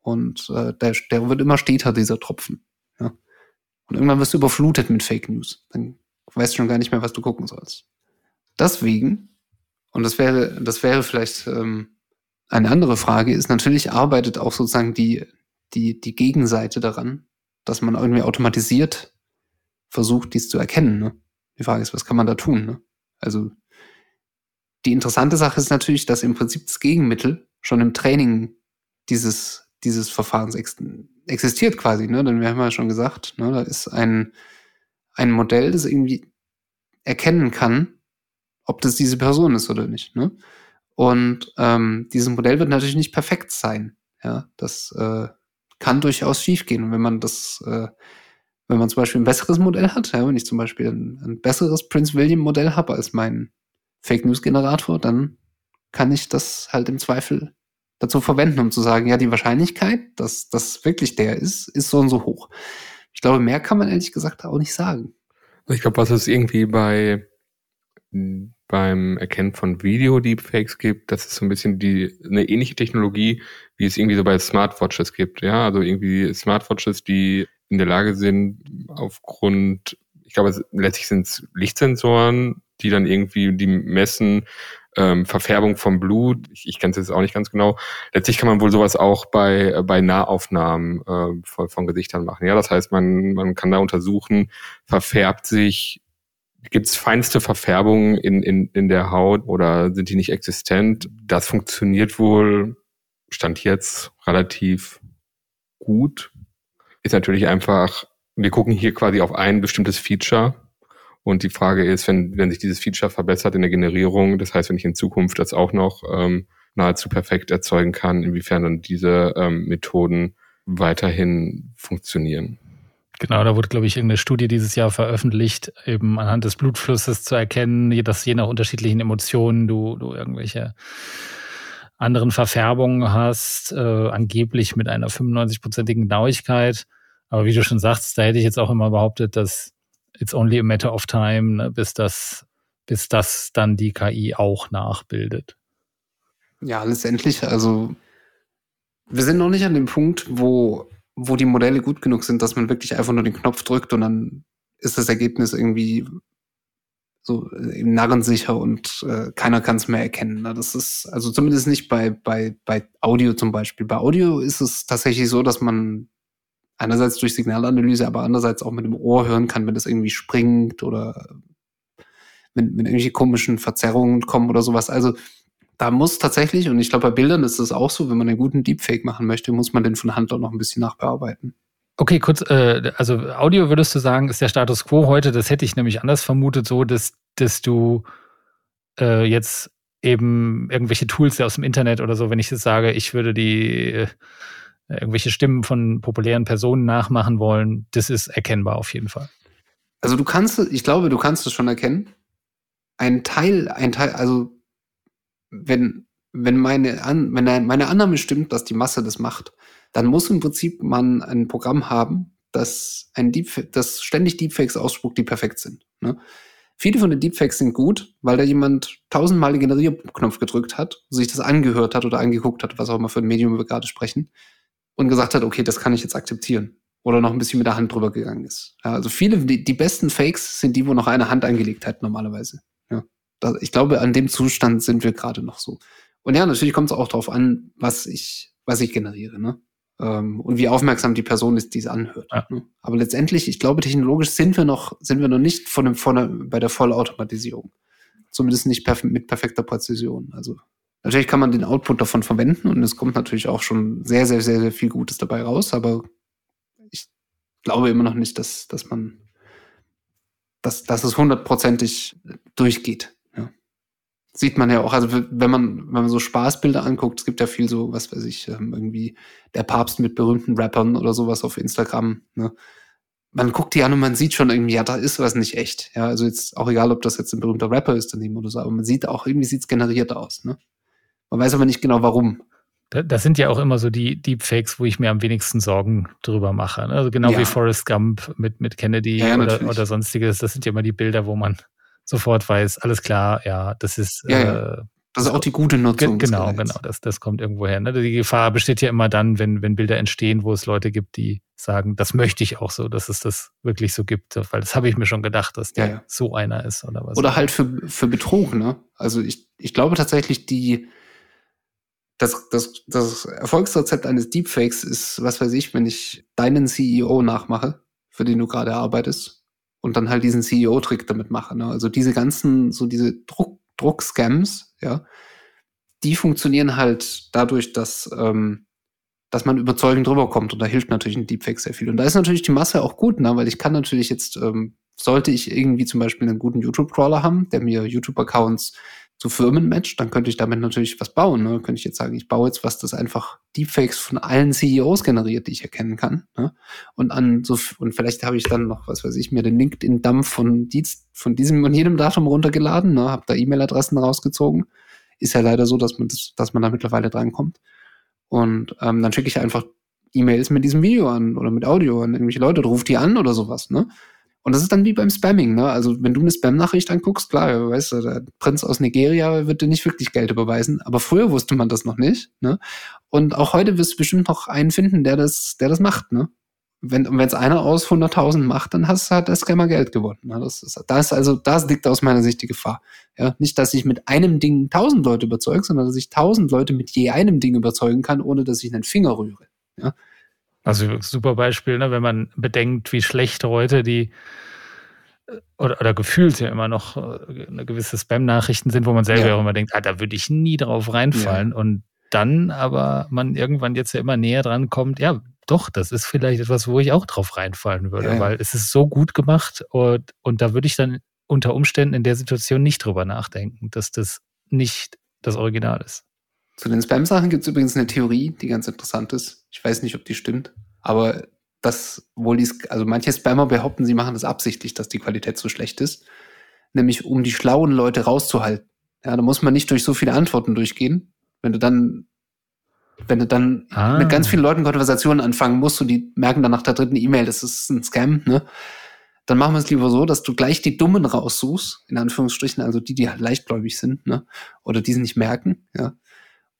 Und der wird immer steter, dieser Tropfen, ja. Und irgendwann wirst du überflutet mit Fake News. Dann weißt du schon gar nicht mehr, was du gucken sollst. Deswegen, und das wäre vielleicht eine andere Frage, ist natürlich, arbeitet auch sozusagen die Gegenseite daran, dass man irgendwie automatisiert versucht, dies zu erkennen. Ne? Die Frage ist, was kann man da tun? Ne? Also die interessante Sache ist natürlich, dass im Prinzip das Gegenmittel schon im Training dieses Verfahrens existiert quasi. Ne? Denn wir haben ja schon gesagt, ne, da ist ein Modell, das irgendwie erkennen kann, ob das diese Person ist oder nicht. Ne? Und dieses Modell wird natürlich nicht perfekt sein. Ja? Das kann durchaus schief gehen. Und wenn man wenn man zum Beispiel ein besseres Modell hat, ja, wenn ich zum Beispiel ein besseres Prince William Modell habe als mein Fake News Generator, dann kann ich das halt im Zweifel dazu verwenden, um zu sagen, ja, die Wahrscheinlichkeit, dass das wirklich der ist so und so hoch. Ich glaube, mehr kann man ehrlich gesagt auch nicht sagen. Ich glaube, was ist irgendwie beim Erkennen von Video-Deepfakes gibt, dass es so ein bisschen eine ähnliche Technologie, wie es irgendwie so bei Smartwatches gibt. Ja, also irgendwie Smartwatches, die in der Lage sind, aufgrund, ich glaube, letztlich sind es Lichtsensoren, die dann irgendwie, die messen Verfärbung vom Blut. Ich kenne es jetzt auch nicht ganz genau. Letztlich kann man wohl sowas auch bei Nahaufnahmen von Gesichtern machen. Ja, das heißt, man kann da untersuchen, verfärbt sich, gibt es feinste Verfärbungen in der Haut oder sind die nicht existent? Das funktioniert wohl, Stand jetzt, relativ gut. Ist natürlich einfach, wir gucken hier quasi auf ein bestimmtes Feature und die Frage ist, wenn sich dieses Feature verbessert in der Generierung, das heißt, wenn ich in Zukunft das auch noch nahezu perfekt erzeugen kann, inwiefern dann diese Methoden weiterhin funktionieren. Genau, da wurde, glaube ich, irgendeine Studie dieses Jahr veröffentlicht, eben anhand des Blutflusses zu erkennen, dass je nach unterschiedlichen Emotionen du irgendwelche anderen Verfärbungen hast, angeblich mit einer 95%igen Genauigkeit. Aber wie du schon sagst, da hätte ich jetzt auch immer behauptet, dass it's only a matter of time, ne, bis das dann die KI auch nachbildet. Ja, letztendlich, also wir sind noch nicht an dem Punkt, wo die Modelle gut genug sind, dass man wirklich einfach nur den Knopf drückt und dann ist das Ergebnis irgendwie so narrensicher und keiner kann es mehr erkennen. Ne? Das ist also zumindest nicht bei Audio zum Beispiel. Bei Audio ist es tatsächlich so, dass man einerseits durch Signalanalyse, aber andererseits auch mit dem Ohr hören kann, wenn das irgendwie springt oder wenn irgendwelche komischen Verzerrungen kommen oder sowas. Also da muss tatsächlich, und ich glaube, bei Bildern ist das auch so, wenn man einen guten Deepfake machen möchte, muss man den von Hand auch noch ein bisschen nachbearbeiten. Okay, kurz, also Audio würdest du sagen, ist der Status quo heute, das hätte ich nämlich anders vermutet, so dass du jetzt eben irgendwelche Tools aus dem Internet oder so, wenn ich jetzt sage, ich würde irgendwelche Stimmen von populären Personen nachmachen wollen, das ist erkennbar auf jeden Fall. Also ich glaube, du kannst es schon erkennen. Ein Teil, also wenn meine Annahme stimmt, dass die Masse das macht, dann muss im Prinzip man ein Programm haben, dass dass ständig Deepfakes ausspuckt, die perfekt sind. Ne? Viele von den Deepfakes sind gut, weil da jemand 1000-mal den Generierknopf gedrückt hat, sich das angehört hat oder angeguckt hat, was auch immer für ein Medium wir gerade sprechen, und gesagt hat, okay, das kann ich jetzt akzeptieren. Oder noch ein bisschen mit der Hand drüber gegangen ist. Ja, also viele, die besten Fakes sind die, wo noch eine Hand angelegt hat normalerweise. Ja, ich glaube, an dem Zustand sind wir gerade noch so. Und ja, natürlich kommt es auch darauf an, was ich generiere, ne? Und wie aufmerksam die Person ist, die es anhört. Ja. Ne? Aber letztendlich, ich glaube, technologisch sind wir noch nicht bei der Vollautomatisierung. Zumindest nicht mit perfekter Präzision. Also natürlich kann man den Output davon verwenden und es kommt natürlich auch schon sehr, sehr, sehr, sehr viel Gutes dabei raus, aber ich glaube immer noch nicht, dass es 100%ig durchgeht. Ja. Sieht man ja auch, also wenn man so Spaßbilder anguckt, es gibt ja viel so, was weiß ich, irgendwie der Papst mit berühmten Rappern oder sowas auf Instagram, ne? Man guckt die an und man sieht schon irgendwie, ja, da ist was nicht echt. Ja, also jetzt auch egal, ob das jetzt ein berühmter Rapper ist daneben oder so, aber man sieht auch, irgendwie sieht es generiert aus, ne? Man weiß aber nicht genau, warum. Das sind ja auch immer so die Deepfakes, wo ich mir am wenigsten Sorgen drüber mache. Also genau, ja, wie Forrest Gump mit Kennedy, ja, oder sonstiges. Das sind ja immer die Bilder, wo man sofort weiß, alles klar, ja, das ist... Ja. Das ist auch die gute Nutzung. Genau, das kommt irgendwo her. Ne? Die Gefahr besteht ja immer dann, wenn Bilder entstehen, wo es Leute gibt, die sagen, das möchte ich auch so, dass es das wirklich so gibt, weil das habe ich mir schon gedacht, dass der so einer ist oder was. Oder halt für Betrug, ne? Also ich glaube tatsächlich, das Erfolgsrezept eines Deepfakes ist, was weiß ich, wenn ich deinen CEO nachmache, für den du gerade arbeitest, und dann halt diesen CEO-Trick damit mache. Ne? Also diese ganzen, so diese Druckscams, ja, die funktionieren halt dadurch, dass man überzeugend drüber kommt, und da hilft natürlich ein Deepfake sehr viel. Und da ist natürlich die Masse auch gut, ne? Weil ich kann natürlich jetzt, sollte ich irgendwie zum Beispiel einen guten YouTube-Crawler haben, der mir YouTube-Accounts zu Firmen matcht, dann könnte ich damit natürlich was bauen. Ne? Dann könnte ich jetzt sagen, ich baue jetzt was, das einfach Deepfakes von allen CEOs generiert, die ich erkennen kann. Ne? Und vielleicht habe ich dann noch, was weiß ich, mir den LinkedIn-Dump von diesem und jenem Datum runtergeladen, ne? Habe da E-Mail-Adressen rausgezogen. Ist ja leider so, dass man da mittlerweile drankommt. Und dann schicke ich einfach E-Mails mit diesem Video an oder mit Audio an irgendwelche Leute, ruft die an oder sowas, ne? Und das ist dann wie beim Spamming, ne? Also wenn du eine Spam-Nachricht anguckst, klar, weißt du, der Prinz aus Nigeria wird dir nicht wirklich Geld überweisen, aber früher wusste man das noch nicht, ne? Und auch heute wirst du bestimmt noch einen finden, der das macht, ne? Wenn es einer aus 100.000 macht, dann hat der Scammer Geld gewonnen. Ne? Das liegt aus meiner Sicht die Gefahr. Ja? Nicht, dass ich mit einem Ding 1.000 Leute überzeuge, sondern dass ich 1.000 Leute mit je einem Ding überzeugen kann, ohne dass ich einen Finger rühre. Ja? Also super Beispiel, ne? Wenn man bedenkt, wie schlecht heute die oder gefühlt ja immer noch eine gewisse Spam-Nachrichten sind, wo man selber auch immer denkt, da würde ich nie drauf reinfallen. Ja. Und dann aber man irgendwann jetzt ja immer näher dran kommt, ja doch, das ist vielleicht etwas, wo ich auch drauf reinfallen würde, weil es ist so gut gemacht und da würde ich dann unter Umständen in der Situation nicht drüber nachdenken, dass das nicht das Original ist. Zu den Spam-Sachen gibt es übrigens eine Theorie, die ganz interessant ist. Ich weiß nicht, ob die stimmt, aber manche Spammer behaupten, sie machen das absichtlich, dass die Qualität so schlecht ist, nämlich um die schlauen Leute rauszuhalten. Ja, da muss man nicht durch so viele Antworten durchgehen. Wenn du dann mit ganz vielen Leuten Konversationen anfangen musst und die merken dann nach der dritten E-Mail, das ist ein Scam, ne? Dann machen wir es lieber so, dass du gleich die Dummen raussuchst, in Anführungsstrichen, also die halt leichtgläubig sind, ne? Oder die es nicht merken, ja.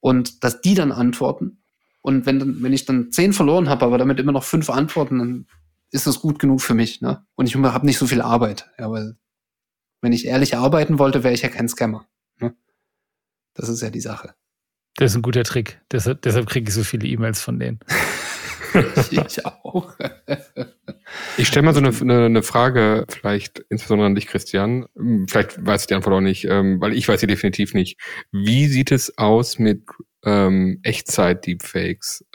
Und dass die dann antworten. Und wenn ich dann 10 verloren habe, aber damit immer noch 5 antworten, dann ist das gut genug für mich, ne? Und ich habe nicht so viel Arbeit. Ja, weil wenn ich ehrlich arbeiten wollte, wäre ich ja kein Scammer, ne? Das ist ja die Sache. Das ist ein guter Trick. Deshalb kriege ich so viele E-Mails von denen. Ich auch. Ich stelle mal so eine Frage, vielleicht insbesondere an dich, Christian. Vielleicht weiß ich die Antwort auch nicht, weil ich weiß sie definitiv nicht. Wie sieht es aus mit Echtzeit-Deepfakes?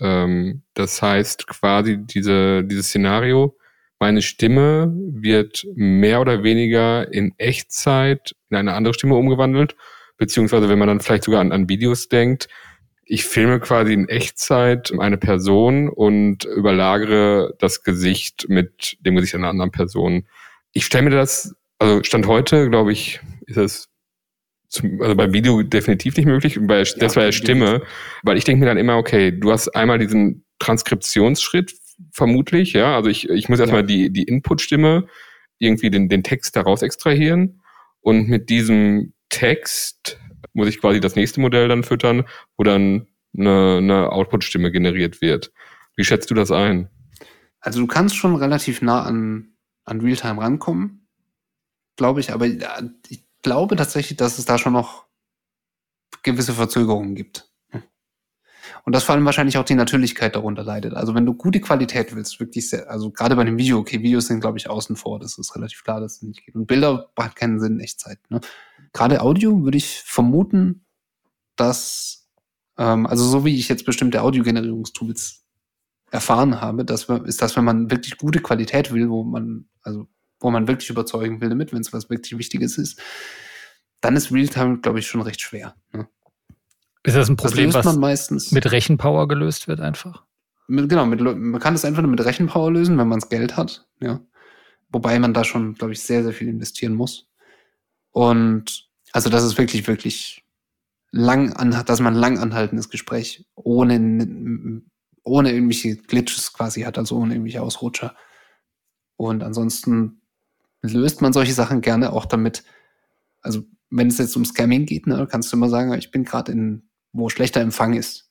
Das heißt quasi dieses Szenario, meine Stimme wird mehr oder weniger in Echtzeit in eine andere Stimme umgewandelt, beziehungsweise wenn man dann vielleicht sogar an Videos denkt, ich filme quasi in Echtzeit eine Person und überlagere das Gesicht mit dem Gesicht einer anderen Person. Ich stelle mir das, also Stand heute, glaube ich, ist das also beim Video definitiv nicht möglich, und das war ja Stimme, weil ich denke mir dann immer, okay, du hast einmal diesen Transkriptionsschritt vermutlich, ja. Also ich muss erstmal die Inputstimme irgendwie den Text daraus extrahieren und mit diesem Text muss ich quasi das nächste Modell dann füttern, wo dann eine Outputstimme generiert wird. Wie schätzt du das ein? Also du kannst schon relativ nah an Realtime rankommen, glaube ich, aber ich glaube tatsächlich, dass es da schon noch gewisse Verzögerungen gibt. Und das vor allem wahrscheinlich auch die Natürlichkeit darunter leidet. Also wenn du gute Qualität willst, wirklich sehr, also gerade bei dem Video, okay, Videos sind, glaube ich, außen vor, das ist relativ klar, dass es nicht geht. Und Bilder hat keinen Sinn in Echtzeit. Ne? Gerade Audio würde ich vermuten, dass, also so wie ich jetzt bestimmte Audio-Generierungstools erfahren habe, dass wenn man wirklich gute Qualität will, wo man wirklich überzeugen will damit, wenn es was wirklich Wichtiges ist, dann ist Realtime, glaube ich, schon recht schwer. Ne? Ist das ein Problem, was mit Rechenpower gelöst wird einfach? Man kann das einfach nur mit Rechenpower lösen, wenn man das Geld hat. Ja. Wobei man da schon, glaube ich, sehr, sehr viel investieren muss. Und also das ist wirklich, wirklich dass man lang anhaltendes Gespräch ohne irgendwelche Glitches quasi hat, also ohne irgendwelche Ausrutscher. Und ansonsten löst man solche Sachen gerne auch damit, also wenn es jetzt um Scamming geht, ne, kannst du immer sagen, ich bin gerade wo schlechter Empfang ist.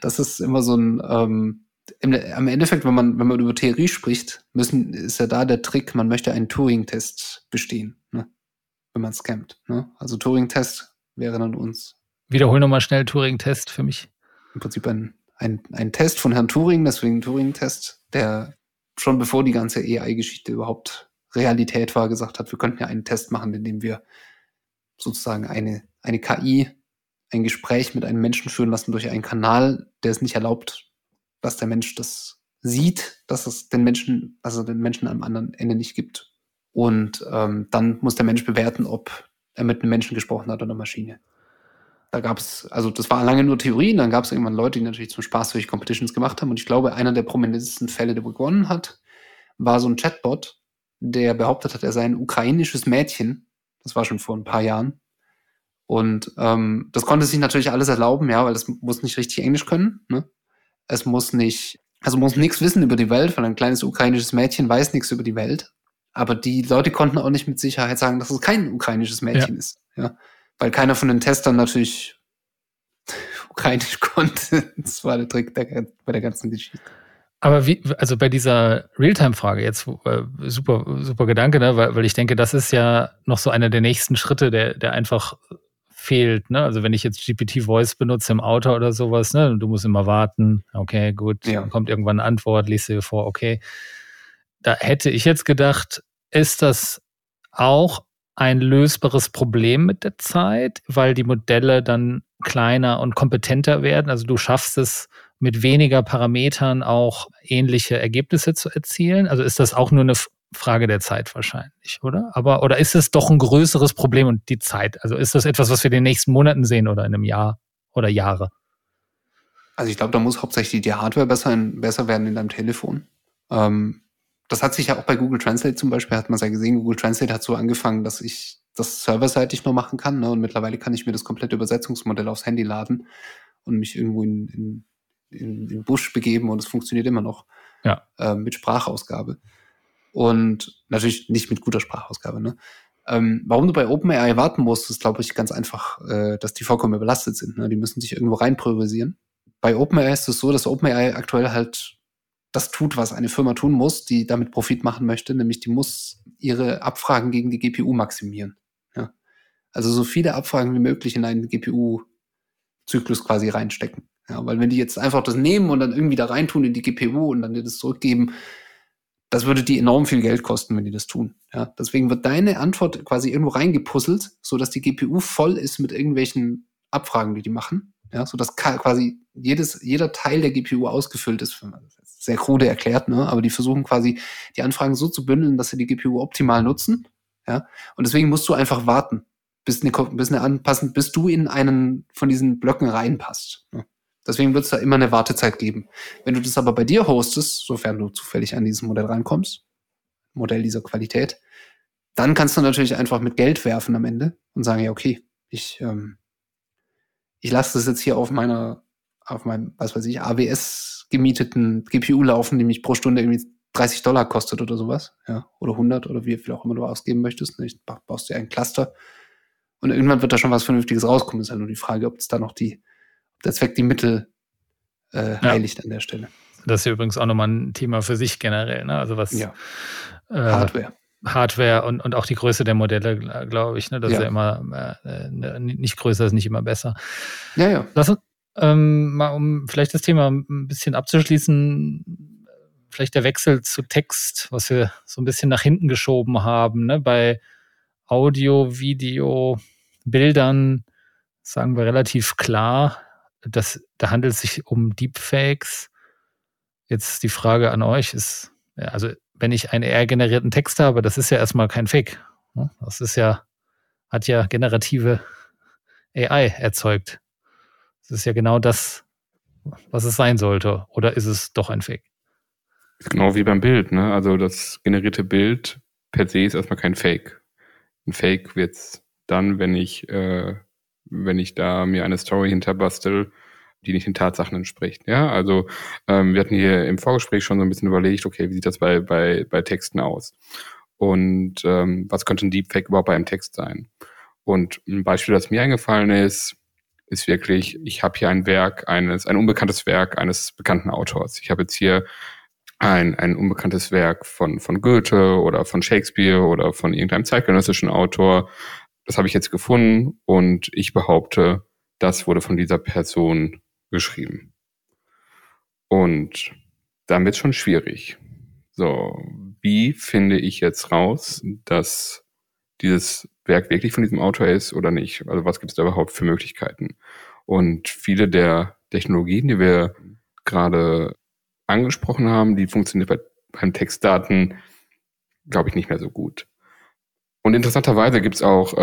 Das ist immer so ein, im Endeffekt, wenn man über Theorie spricht, ist ja da der Trick, man möchte einen Turing-Test bestehen, ne, wenn man scammt. Ne? Also Turing-Test wäre dann uns. Wiederhol nochmal schnell Turing-Test für mich. Im Prinzip ein Test von Herrn Turing, deswegen Turing-Test, der schon bevor die ganze AI-Geschichte überhaupt Realität war, gesagt hat, wir könnten ja einen Test machen, indem wir sozusagen eine KI, ein Gespräch mit einem Menschen führen lassen durch einen Kanal, der es nicht erlaubt, dass der Mensch das sieht, dass es den Menschen am anderen Ende nicht gibt. Und dann muss der Mensch bewerten, ob er mit einem Menschen gesprochen hat oder einer Maschine. Da gab es, also das war lange nur Theorien, dann gab es irgendwann Leute, die natürlich zum Spaß solche Competitions gemacht haben. Und ich glaube, einer der prominentesten Fälle, der begonnen hat, war so ein Chatbot, der behauptet hat, er sei ein ukrainisches Mädchen. Das war schon vor ein paar Jahren. Und das konnte sich natürlich alles erlauben, ja, weil es muss nicht richtig Englisch können. Ne? Es muss nicht, also muss nichts wissen über die Welt, weil ein kleines ukrainisches Mädchen weiß nichts über die Welt. Aber die Leute konnten auch nicht mit Sicherheit sagen, dass es kein ukrainisches Mädchen ist. Ja? Weil keiner von den Testern natürlich ukrainisch konnte. Das war der Trick bei der ganzen Geschichte. Aber also bei dieser Realtime-Frage jetzt, super Gedanke, ne? Weil ich denke, das ist ja noch so einer der nächsten Schritte, der einfach fehlt, ne? Also wenn ich jetzt GPT-Voice benutze im Auto oder sowas, ne? Du musst immer warten, okay, gut, dann kommt irgendwann eine Antwort, liest dir vor, okay. Da hätte ich jetzt gedacht, ist das auch ein lösbares Problem mit der Zeit, weil die Modelle dann kleiner und kompetenter werden, also du schaffst es, mit weniger Parametern auch ähnliche Ergebnisse zu erzielen? Also ist das auch nur eine Frage der Zeit wahrscheinlich, oder? Aber oder ist es doch ein größeres Problem und die Zeit? Also ist das etwas, was wir in den nächsten Monaten sehen oder in einem Jahr oder Jahre? Also ich glaube, da muss hauptsächlich die Hardware besser werden in deinem Telefon. Das hat sich ja auch bei Google Translate zum Beispiel, hat man es ja gesehen, Google Translate hat so angefangen, dass ich das serverseitig nur machen kann, ne? Und mittlerweile kann ich mir das komplette Übersetzungsmodell aufs Handy laden und mich irgendwo in den Busch begeben und es funktioniert immer noch mit Sprachausgabe. Und natürlich nicht mit guter Sprachausgabe. Ne? Warum du bei OpenAI warten musst, ist, glaube ich, ganz einfach, dass die vollkommen überlastet sind. Ne? Die müssen sich irgendwo rein priorisieren. Bei OpenAI ist es so, dass OpenAI aktuell halt das tut, was eine Firma tun muss, die damit Profit machen möchte, nämlich die muss ihre Abfragen gegen die GPU maximieren. Ja? Also so viele Abfragen wie möglich in einen GPU-Zyklus quasi reinstecken. Ja, weil wenn die jetzt einfach das nehmen und dann irgendwie da reintun in die GPU und dann dir das zurückgeben, das würde die enorm viel Geld kosten, wenn die das tun. Ja, deswegen wird deine Antwort quasi irgendwo reingepuzzelt, sodass die GPU voll ist mit irgendwelchen Abfragen, die machen. Ja, sodass quasi jeder Teil der GPU ausgefüllt ist. Sehr krude erklärt, ne? Aber die versuchen quasi die Anfragen so zu bündeln, dass sie die GPU optimal nutzen. Ja? Und deswegen musst du einfach warten, bis du in einen von diesen Blöcken reinpasst. Ja. Deswegen wird es da immer eine Wartezeit geben. Wenn du das aber bei dir hostest, sofern du zufällig an dieses Modell rankommst, Modell dieser Qualität, dann kannst du natürlich einfach mit Geld werfen am Ende und sagen, ja, okay, ich lasse das jetzt hier auf meinem, was weiß ich, AWS gemieteten GPU laufen, die mich pro Stunde irgendwie $30 kostet oder sowas, ja, oder 100 oder wie viel auch immer du ausgeben möchtest. Ne? Baust dir ein Cluster und irgendwann wird da schon was Vernünftiges rauskommen. Ist halt nur die Frage, ob es da noch der Zweck die Mittel heiligt an der Stelle. Das ist ja übrigens auch nochmal ein Thema für sich generell, ne? Also was Hardware und auch die Größe der Modelle, glaube ich, ne? Das ist ja immer nicht größer ist nicht immer besser. Ja, ja. Lass uns mal, um vielleicht das Thema ein bisschen abzuschließen, vielleicht der Wechsel zu Text, was wir so ein bisschen nach hinten geschoben haben, ne? Bei Audio, Video, Bildern sagen wir relativ klar, da handelt es sich um Deepfakes. Jetzt die Frage an euch ist, also wenn ich einen AI-generierten Text habe, das ist ja erstmal kein Fake. Ne? Das ist ja, hat ja generative AI erzeugt. Das ist ja genau das, was es sein sollte. Oder ist es doch ein Fake? Genau wie beim Bild, ne? Also das generierte Bild per se ist erstmal kein Fake. Ein Fake wird's dann, wenn ich da mir eine Story hinterbastel, die nicht den Tatsachen entspricht. Ja, also wir hatten hier im Vorgespräch schon so ein bisschen überlegt, okay, wie sieht das bei Texten aus? Und was könnte ein Deepfake überhaupt bei einem Text sein? Und ein Beispiel, das mir eingefallen ist wirklich, ich habe hier ein Werk, ein unbekanntes Werk eines bekannten Autors. Ich habe jetzt hier ein unbekanntes Werk von Goethe oder von Shakespeare oder von irgendeinem zeitgenössischen Autor. Das habe ich jetzt gefunden und ich behaupte, das wurde von dieser Person geschrieben. Und dann wird es schon schwierig. So, wie finde ich jetzt raus, dass dieses Werk wirklich von diesem Autor ist oder nicht? Also was gibt es da überhaupt für Möglichkeiten? Und viele der Technologien, die wir gerade angesprochen haben, die funktioniert beim Textdaten, glaube ich, nicht mehr so gut. Und interessanterweise gibt es auch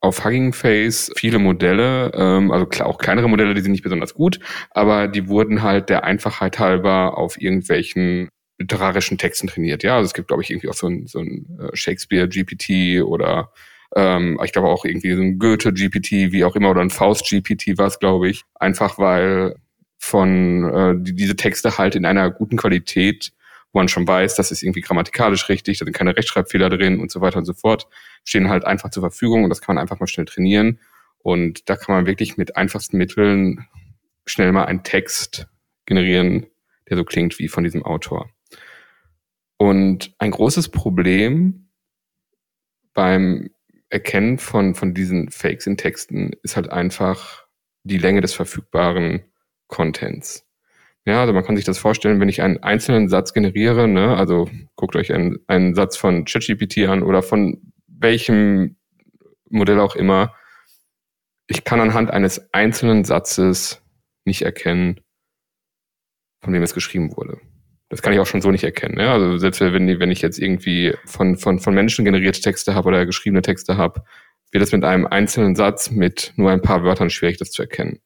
auf Hugging Face viele Modelle, also auch kleinere Modelle, die sind nicht besonders gut, aber die wurden halt der Einfachheit halber auf irgendwelchen literarischen Texten trainiert. Ja, also es gibt, glaube ich, irgendwie auch so ein Shakespeare-GPT oder ich glaube auch irgendwie so ein Goethe-GPT, wie auch immer, oder ein Faust-GPT war es, glaube ich. Einfach weil diese Texte halt in einer guten Qualität, wo man schon weiß, das ist irgendwie grammatikalisch richtig, da sind keine Rechtschreibfehler drin und so weiter und so fort, stehen halt einfach zur Verfügung und das kann man einfach mal schnell trainieren. Und da kann man wirklich mit einfachsten Mitteln schnell mal einen Text generieren, der so klingt wie von diesem Autor. Und ein großes Problem beim Erkennen von diesen Fakes in Texten ist halt einfach die Länge des verfügbaren Contents. Ja, also man kann sich das vorstellen, wenn ich einen einzelnen Satz generiere, ne, also guckt euch einen Satz von ChatGPT an oder von welchem Modell auch immer, ich kann anhand eines einzelnen Satzes nicht erkennen, von wem es geschrieben wurde. Das kann ich auch schon so nicht erkennen. Ne? Also selbst wenn ich jetzt irgendwie von Menschen generierte Texte habe oder geschriebene Texte habe, wird es mit einem einzelnen Satz mit nur ein paar Wörtern schwierig, das zu erkennen.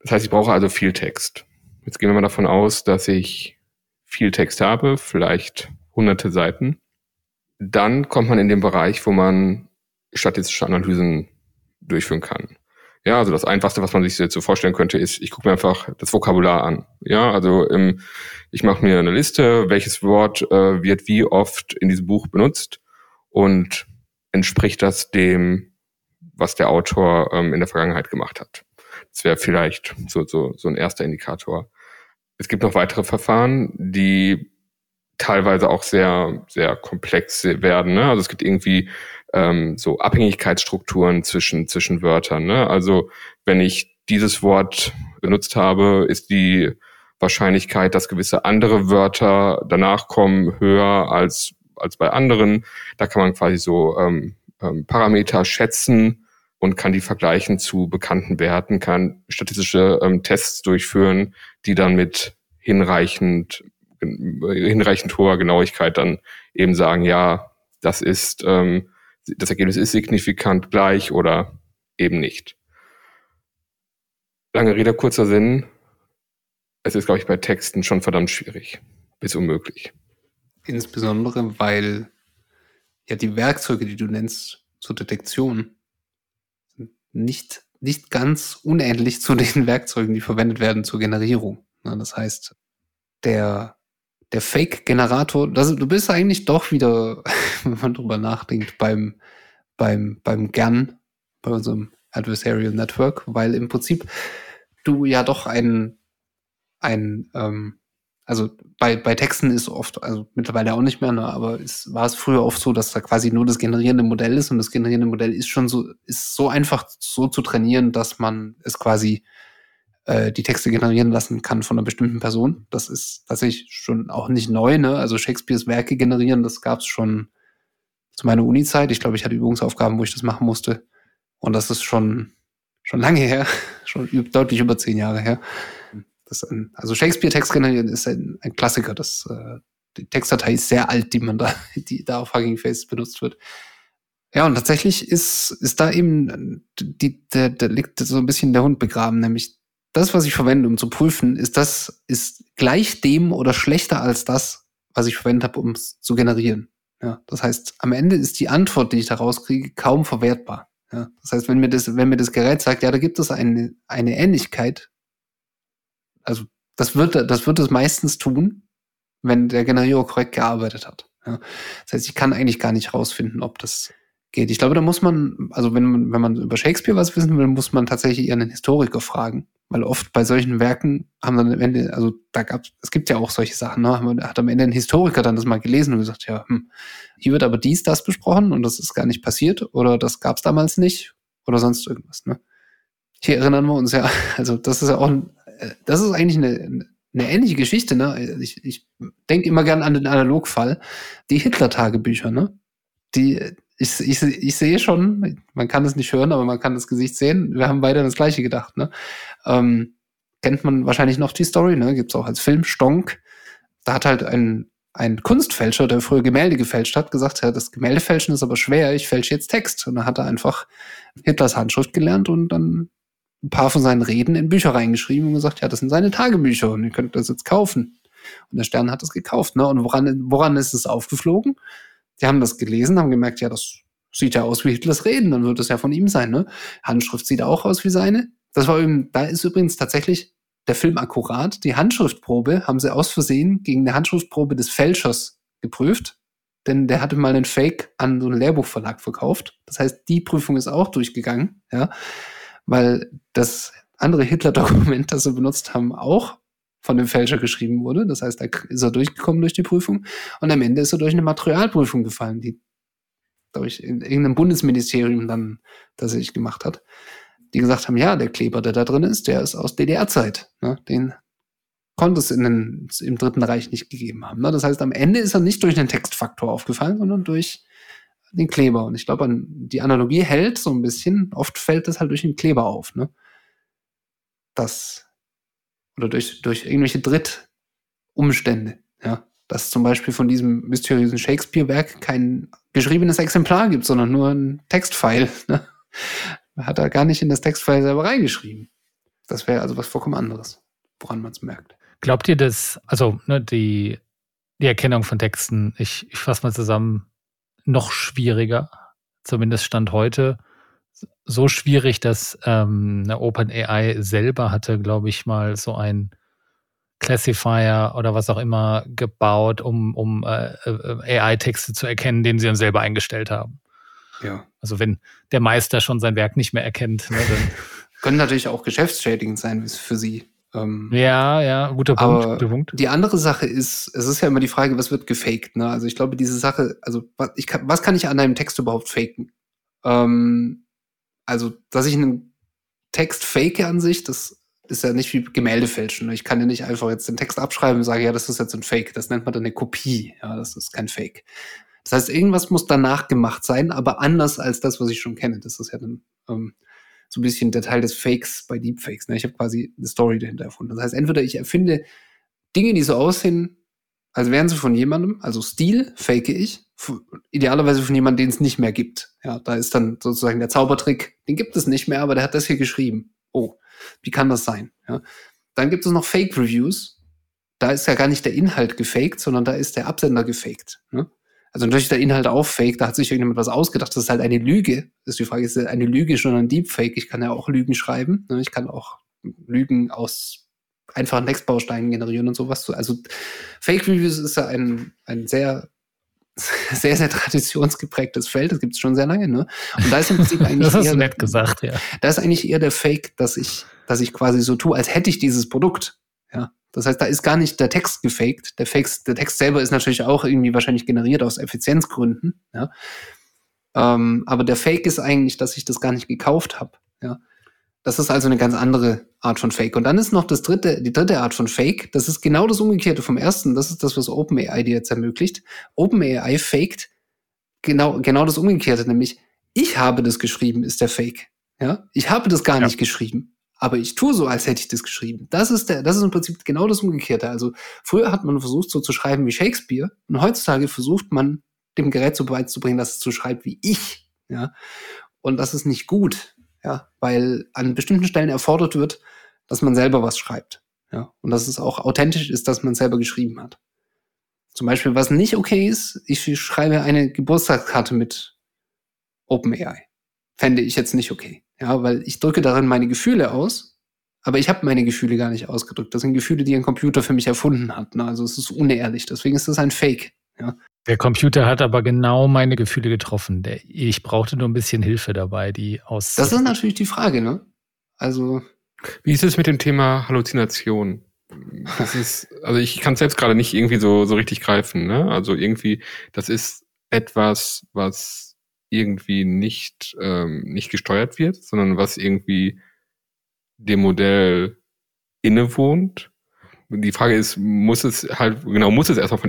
Das heißt, ich brauche also viel Text. Jetzt gehen wir mal davon aus, dass ich viel Text habe, vielleicht hunderte Seiten. Dann kommt man in den Bereich, wo man statistische Analysen durchführen kann. Ja, also das Einfachste, was man sich jetzt so vorstellen könnte, ist, ich gucke mir einfach das Vokabular an. Ja, also ich mache mir eine Liste, welches Wort wird wie oft in diesem Buch benutzt und entspricht das dem, was der Autor in der Vergangenheit gemacht hat. Das wäre vielleicht so ein erster Indikator. Es gibt noch weitere Verfahren, die teilweise auch sehr, sehr komplex werden. Ne? Also es gibt irgendwie so Abhängigkeitsstrukturen zwischen Wörtern. Ne? Also wenn ich dieses Wort benutzt habe, ist die Wahrscheinlichkeit, dass gewisse andere Wörter danach kommen, höher als bei anderen. Da kann man quasi so Parameter schätzen und kann die vergleichen zu bekannten Werten, kann statistische Tests durchführen, die dann mit hinreichend hoher Genauigkeit dann eben sagen, ja, das ist das Ergebnis ist signifikant gleich oder eben nicht. Lange Rede, kurzer Sinn. Es ist, glaube ich, bei Texten schon verdammt schwierig bis unmöglich. Insbesondere, weil ja die Werkzeuge, die du nennst, zur Detektion nicht ganz unähnlich zu den Werkzeugen, die verwendet werden zur Generierung. Das heißt, der Fake-Generator, du bist eigentlich doch wieder, wenn man drüber nachdenkt, beim GAN, bei unserem Adversarial Network, weil im Prinzip du ja doch also bei Texten ist oft, also mittlerweile auch nicht mehr, ne, aber war es früher oft so, dass da quasi nur das generierende Modell ist und das generierende Modell ist so einfach so zu trainieren, dass man es quasi die Texte generieren lassen kann von einer bestimmten Person. Das ist tatsächlich schon auch nicht neu, ne? Also Shakespeares Werke generieren, das gab es schon zu meiner Uni-Zeit. Ich glaube, ich hatte Übungsaufgaben, wo ich das machen musste. Und das ist schon lange her, schon deutlich über 10 Jahre her. Also Shakespeare-Text generieren ist ein Klassiker. Die Textdatei ist sehr alt, die da auf Hugging Face benutzt wird. Ja, und tatsächlich ist da eben, da liegt so ein bisschen der Hund begraben, nämlich das, was ich verwende, um zu prüfen, ist gleich dem oder schlechter als das, was ich verwendet habe, um es zu generieren. Ja, das heißt, am Ende ist die Antwort, die ich da rauskriege, kaum verwertbar. Ja, das heißt, wenn mir das Gerät sagt, ja, da gibt es eine Ähnlichkeit, also das wird es meistens tun, wenn der Generierer korrekt gearbeitet hat. Ja, das heißt, ich kann eigentlich gar nicht rausfinden, ob das geht. Ich glaube, da muss man, also wenn man über Shakespeare was wissen will, muss man tatsächlich eher einen Historiker fragen, weil oft bei solchen Werken haben dann am Ende, also es gibt ja auch solche Sachen, ne? Man hat am Ende ein Historiker dann das mal gelesen und gesagt, ja, hier wird aber das besprochen und das ist gar nicht passiert oder das gab es damals nicht oder sonst irgendwas. Ne? Hier erinnern wir uns ja, also das ist ja auch, das ist eigentlich eine ähnliche Geschichte. Ne? Ich denke immer gern an den Analogfall, die Hitler-Tagebücher, ne? Die Ich sehe schon, man kann es nicht hören, aber man kann das Gesicht sehen. Wir haben beide an das Gleiche gedacht. Ne? Kennt man wahrscheinlich noch die Story, ne? Gibt es auch als Film, Stonk. Da hat halt ein Kunstfälscher, der früher Gemälde gefälscht hat, gesagt, ja, das Gemäldefälschen ist aber schwer, ich fälsche jetzt Text. Und dann hat er einfach Hitlers Handschrift gelernt und dann ein paar von seinen Reden in Bücher reingeschrieben und gesagt, ja, das sind seine Tagebücher und ihr könnt das jetzt kaufen. Und der Stern hat das gekauft. Ne? Und woran ist es aufgeflogen? Die haben das gelesen, haben gemerkt, ja, das sieht ja aus wie Hitlers Reden, dann wird es ja von ihm sein, ne? Handschrift sieht auch aus wie seine. Da ist übrigens tatsächlich der Film akkurat. Die Handschriftprobe haben sie aus Versehen gegen eine Handschriftprobe des Fälschers geprüft, denn der hatte mal einen Fake an so einen Lehrbuchverlag verkauft. Das heißt, die Prüfung ist auch durchgegangen, ja, weil das andere Hitler-Dokument, das sie benutzt haben, auch von dem Fälscher geschrieben wurde. Das heißt, da ist er durchgekommen durch die Prüfung und am Ende ist er durch eine Materialprüfung gefallen, die, glaube ich, in irgendeinem Bundesministerium dann tatsächlich gemacht hat, die gesagt haben, ja, der Kleber, der da drin ist, der ist aus DDR-Zeit. Ne? Den konnte es im Dritten Reich nicht gegeben haben. Ne? Das heißt, am Ende ist er nicht durch den Textfaktor aufgefallen, sondern durch den Kleber. Und ich glaube, die Analogie hält so ein bisschen. Oft fällt das halt durch den Kleber auf. Ne? Oder durch irgendwelche Drittumstände, ja. Dass zum Beispiel von diesem mysteriösen Shakespeare-Werk kein geschriebenes Exemplar gibt, sondern nur ein Textfile, ne? Hat er gar nicht in das Textfile selber reingeschrieben. Das wäre also was vollkommen anderes, woran man es merkt. Glaubt ihr, dass, also ne, die Erkennung von Texten, ich fasse mal zusammen, noch schwieriger, zumindest Stand heute, so schwierig, dass eine OpenAI selber hatte, glaube ich, mal so ein Classifier oder was auch immer gebaut, um AI-Texte zu erkennen, den sie dann selber eingestellt haben. Ja. Also wenn der Meister schon sein Werk nicht mehr erkennt. Ne, dann können natürlich auch geschäftsschädigend sein für sie. Ja, guter Punkt, guter Punkt. Die andere Sache ist, es ist ja immer die Frage, was wird gefaked? Ne? Also ich glaube, diese Sache, also was kann ich an einem Text überhaupt faken? Also, dass ich einen Text fake an sich, das ist ja nicht wie Gemäldefälschen. Ich kann ja nicht einfach jetzt den Text abschreiben und sagen, ja, das ist jetzt ein Fake. Das nennt man dann eine Kopie. Ja, das ist kein Fake. Das heißt, irgendwas muss danach gemacht sein, aber anders als das, was ich schon kenne. Das ist ja dann so ein bisschen der Teil des Fakes bei Deepfakes. Ne? Ich habe quasi eine Story dahinter erfunden. Das heißt, entweder ich erfinde Dinge, die so aussehen, als wären sie von jemandem, also Stil fake ich, idealerweise von jemandem, den es nicht mehr gibt. Ja, da ist dann sozusagen der Zaubertrick, den gibt es nicht mehr, aber der hat das hier geschrieben. Oh, wie kann das sein? Ja. Dann gibt es noch Fake-Reviews. Da ist ja gar nicht der Inhalt gefaked, sondern da ist der Absender gefaked. Ne? Also natürlich der Inhalt auch fake, da hat sich irgendjemand was ausgedacht. Das ist halt eine Lüge. Das ist die Frage, ist das eine Lüge schon ein Deepfake? Ich kann ja auch Lügen schreiben. Ne? Ich kann auch Lügen aus einfachen Textbausteinen generieren und sowas. Also Fake Reviews ist ja ein sehr, sehr, sehr traditionsgeprägtes Feld. Das gibt es schon sehr lange, ne? Und da ist im Prinzip eigentlich das eher, nett gesagt, ja. Da ist eigentlich eher der Fake, dass ich quasi so tue, als hätte ich dieses Produkt. Ja. Das heißt, da ist gar nicht der Text gefaked. Der Text selber ist natürlich auch irgendwie wahrscheinlich generiert aus Effizienzgründen, ja. Aber der Fake ist eigentlich, dass ich das gar nicht gekauft habe, ja. Das ist also eine ganz andere Art von Fake. Und dann ist noch die dritte Art von Fake. Das ist genau das Umgekehrte vom ersten. Das ist das, was OpenAI dir jetzt ermöglicht. OpenAI faked genau das Umgekehrte, nämlich ich habe das geschrieben, ist der Fake. Ja? Ich habe das gar nicht geschrieben, aber ich tue so, als hätte ich das geschrieben. Das ist im Prinzip genau das Umgekehrte. Also früher hat man versucht, so zu schreiben wie Shakespeare und heutzutage versucht man, dem Gerät so beizubringen, dass es so schreibt wie ich. Ja? Und das ist nicht gut. Ja, weil an bestimmten Stellen erfordert wird, dass man selber was schreibt. Ja, und dass es auch authentisch ist, dass man selber geschrieben hat. Zum Beispiel, was nicht okay ist, ich schreibe eine Geburtstagskarte mit OpenAI. Fände ich jetzt nicht okay. Ja, weil ich drücke darin meine Gefühle aus, aber ich habe meine Gefühle gar nicht ausgedrückt. Das sind Gefühle, die ein Computer für mich erfunden hat. Ne? Also es ist unehrlich. Deswegen ist das ein Fake. Ja. Der Computer hat aber genau meine Gefühle getroffen. Ich brauchte nur ein bisschen Hilfe dabei, Das ist natürlich die Frage, ne? Also. Wie ist es mit dem Thema Halluzination? Das ist, also ich kann es selbst gerade nicht irgendwie so richtig greifen, ne? Also irgendwie, das ist etwas, was irgendwie nicht gesteuert wird, sondern was irgendwie dem Modell innewohnt. Die Frage ist, muss es erstmal von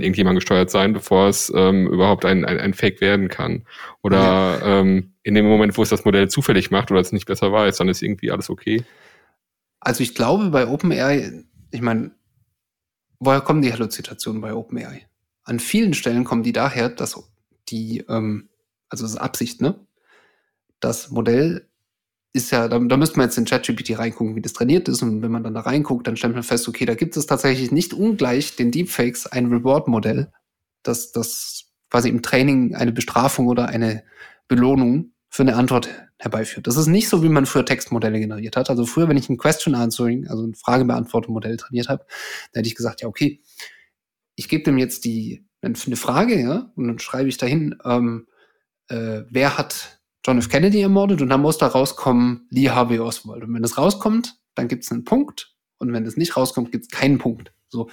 irgendjemandem gesteuert sein, bevor es überhaupt ein Fake werden kann? Oder ja. In dem Moment, wo es das Modell zufällig macht oder es nicht besser weiß, dann ist irgendwie alles okay? Also ich glaube bei OpenAI, ich meine, woher kommen die Halluzinationen bei OpenAI? An vielen Stellen kommen die daher, dass die, also das ist Absicht, ne? Das Modell ist ja, da müsste man jetzt in ChatGPT reingucken, wie das trainiert ist. Und wenn man dann da reinguckt, dann stellt man fest, okay, da gibt es tatsächlich nicht ungleich den Deepfakes ein Reward-Modell, das quasi im Training eine Bestrafung oder eine Belohnung für eine Antwort herbeiführt. Das ist nicht so, wie man früher Textmodelle generiert hat. Also früher, wenn ich ein Question-Answering, also ein Fragebeantwortung-Modell trainiert habe, dann hätte ich gesagt, ja, okay, ich gebe dem jetzt eine Frage, ja, und dann schreibe ich dahin, wer hat John F. Kennedy ermordet, und dann muss da rauskommen Lee Harvey Oswald. Und wenn das rauskommt, dann gibt es einen Punkt, und wenn es nicht rauskommt, gibt es keinen Punkt. So.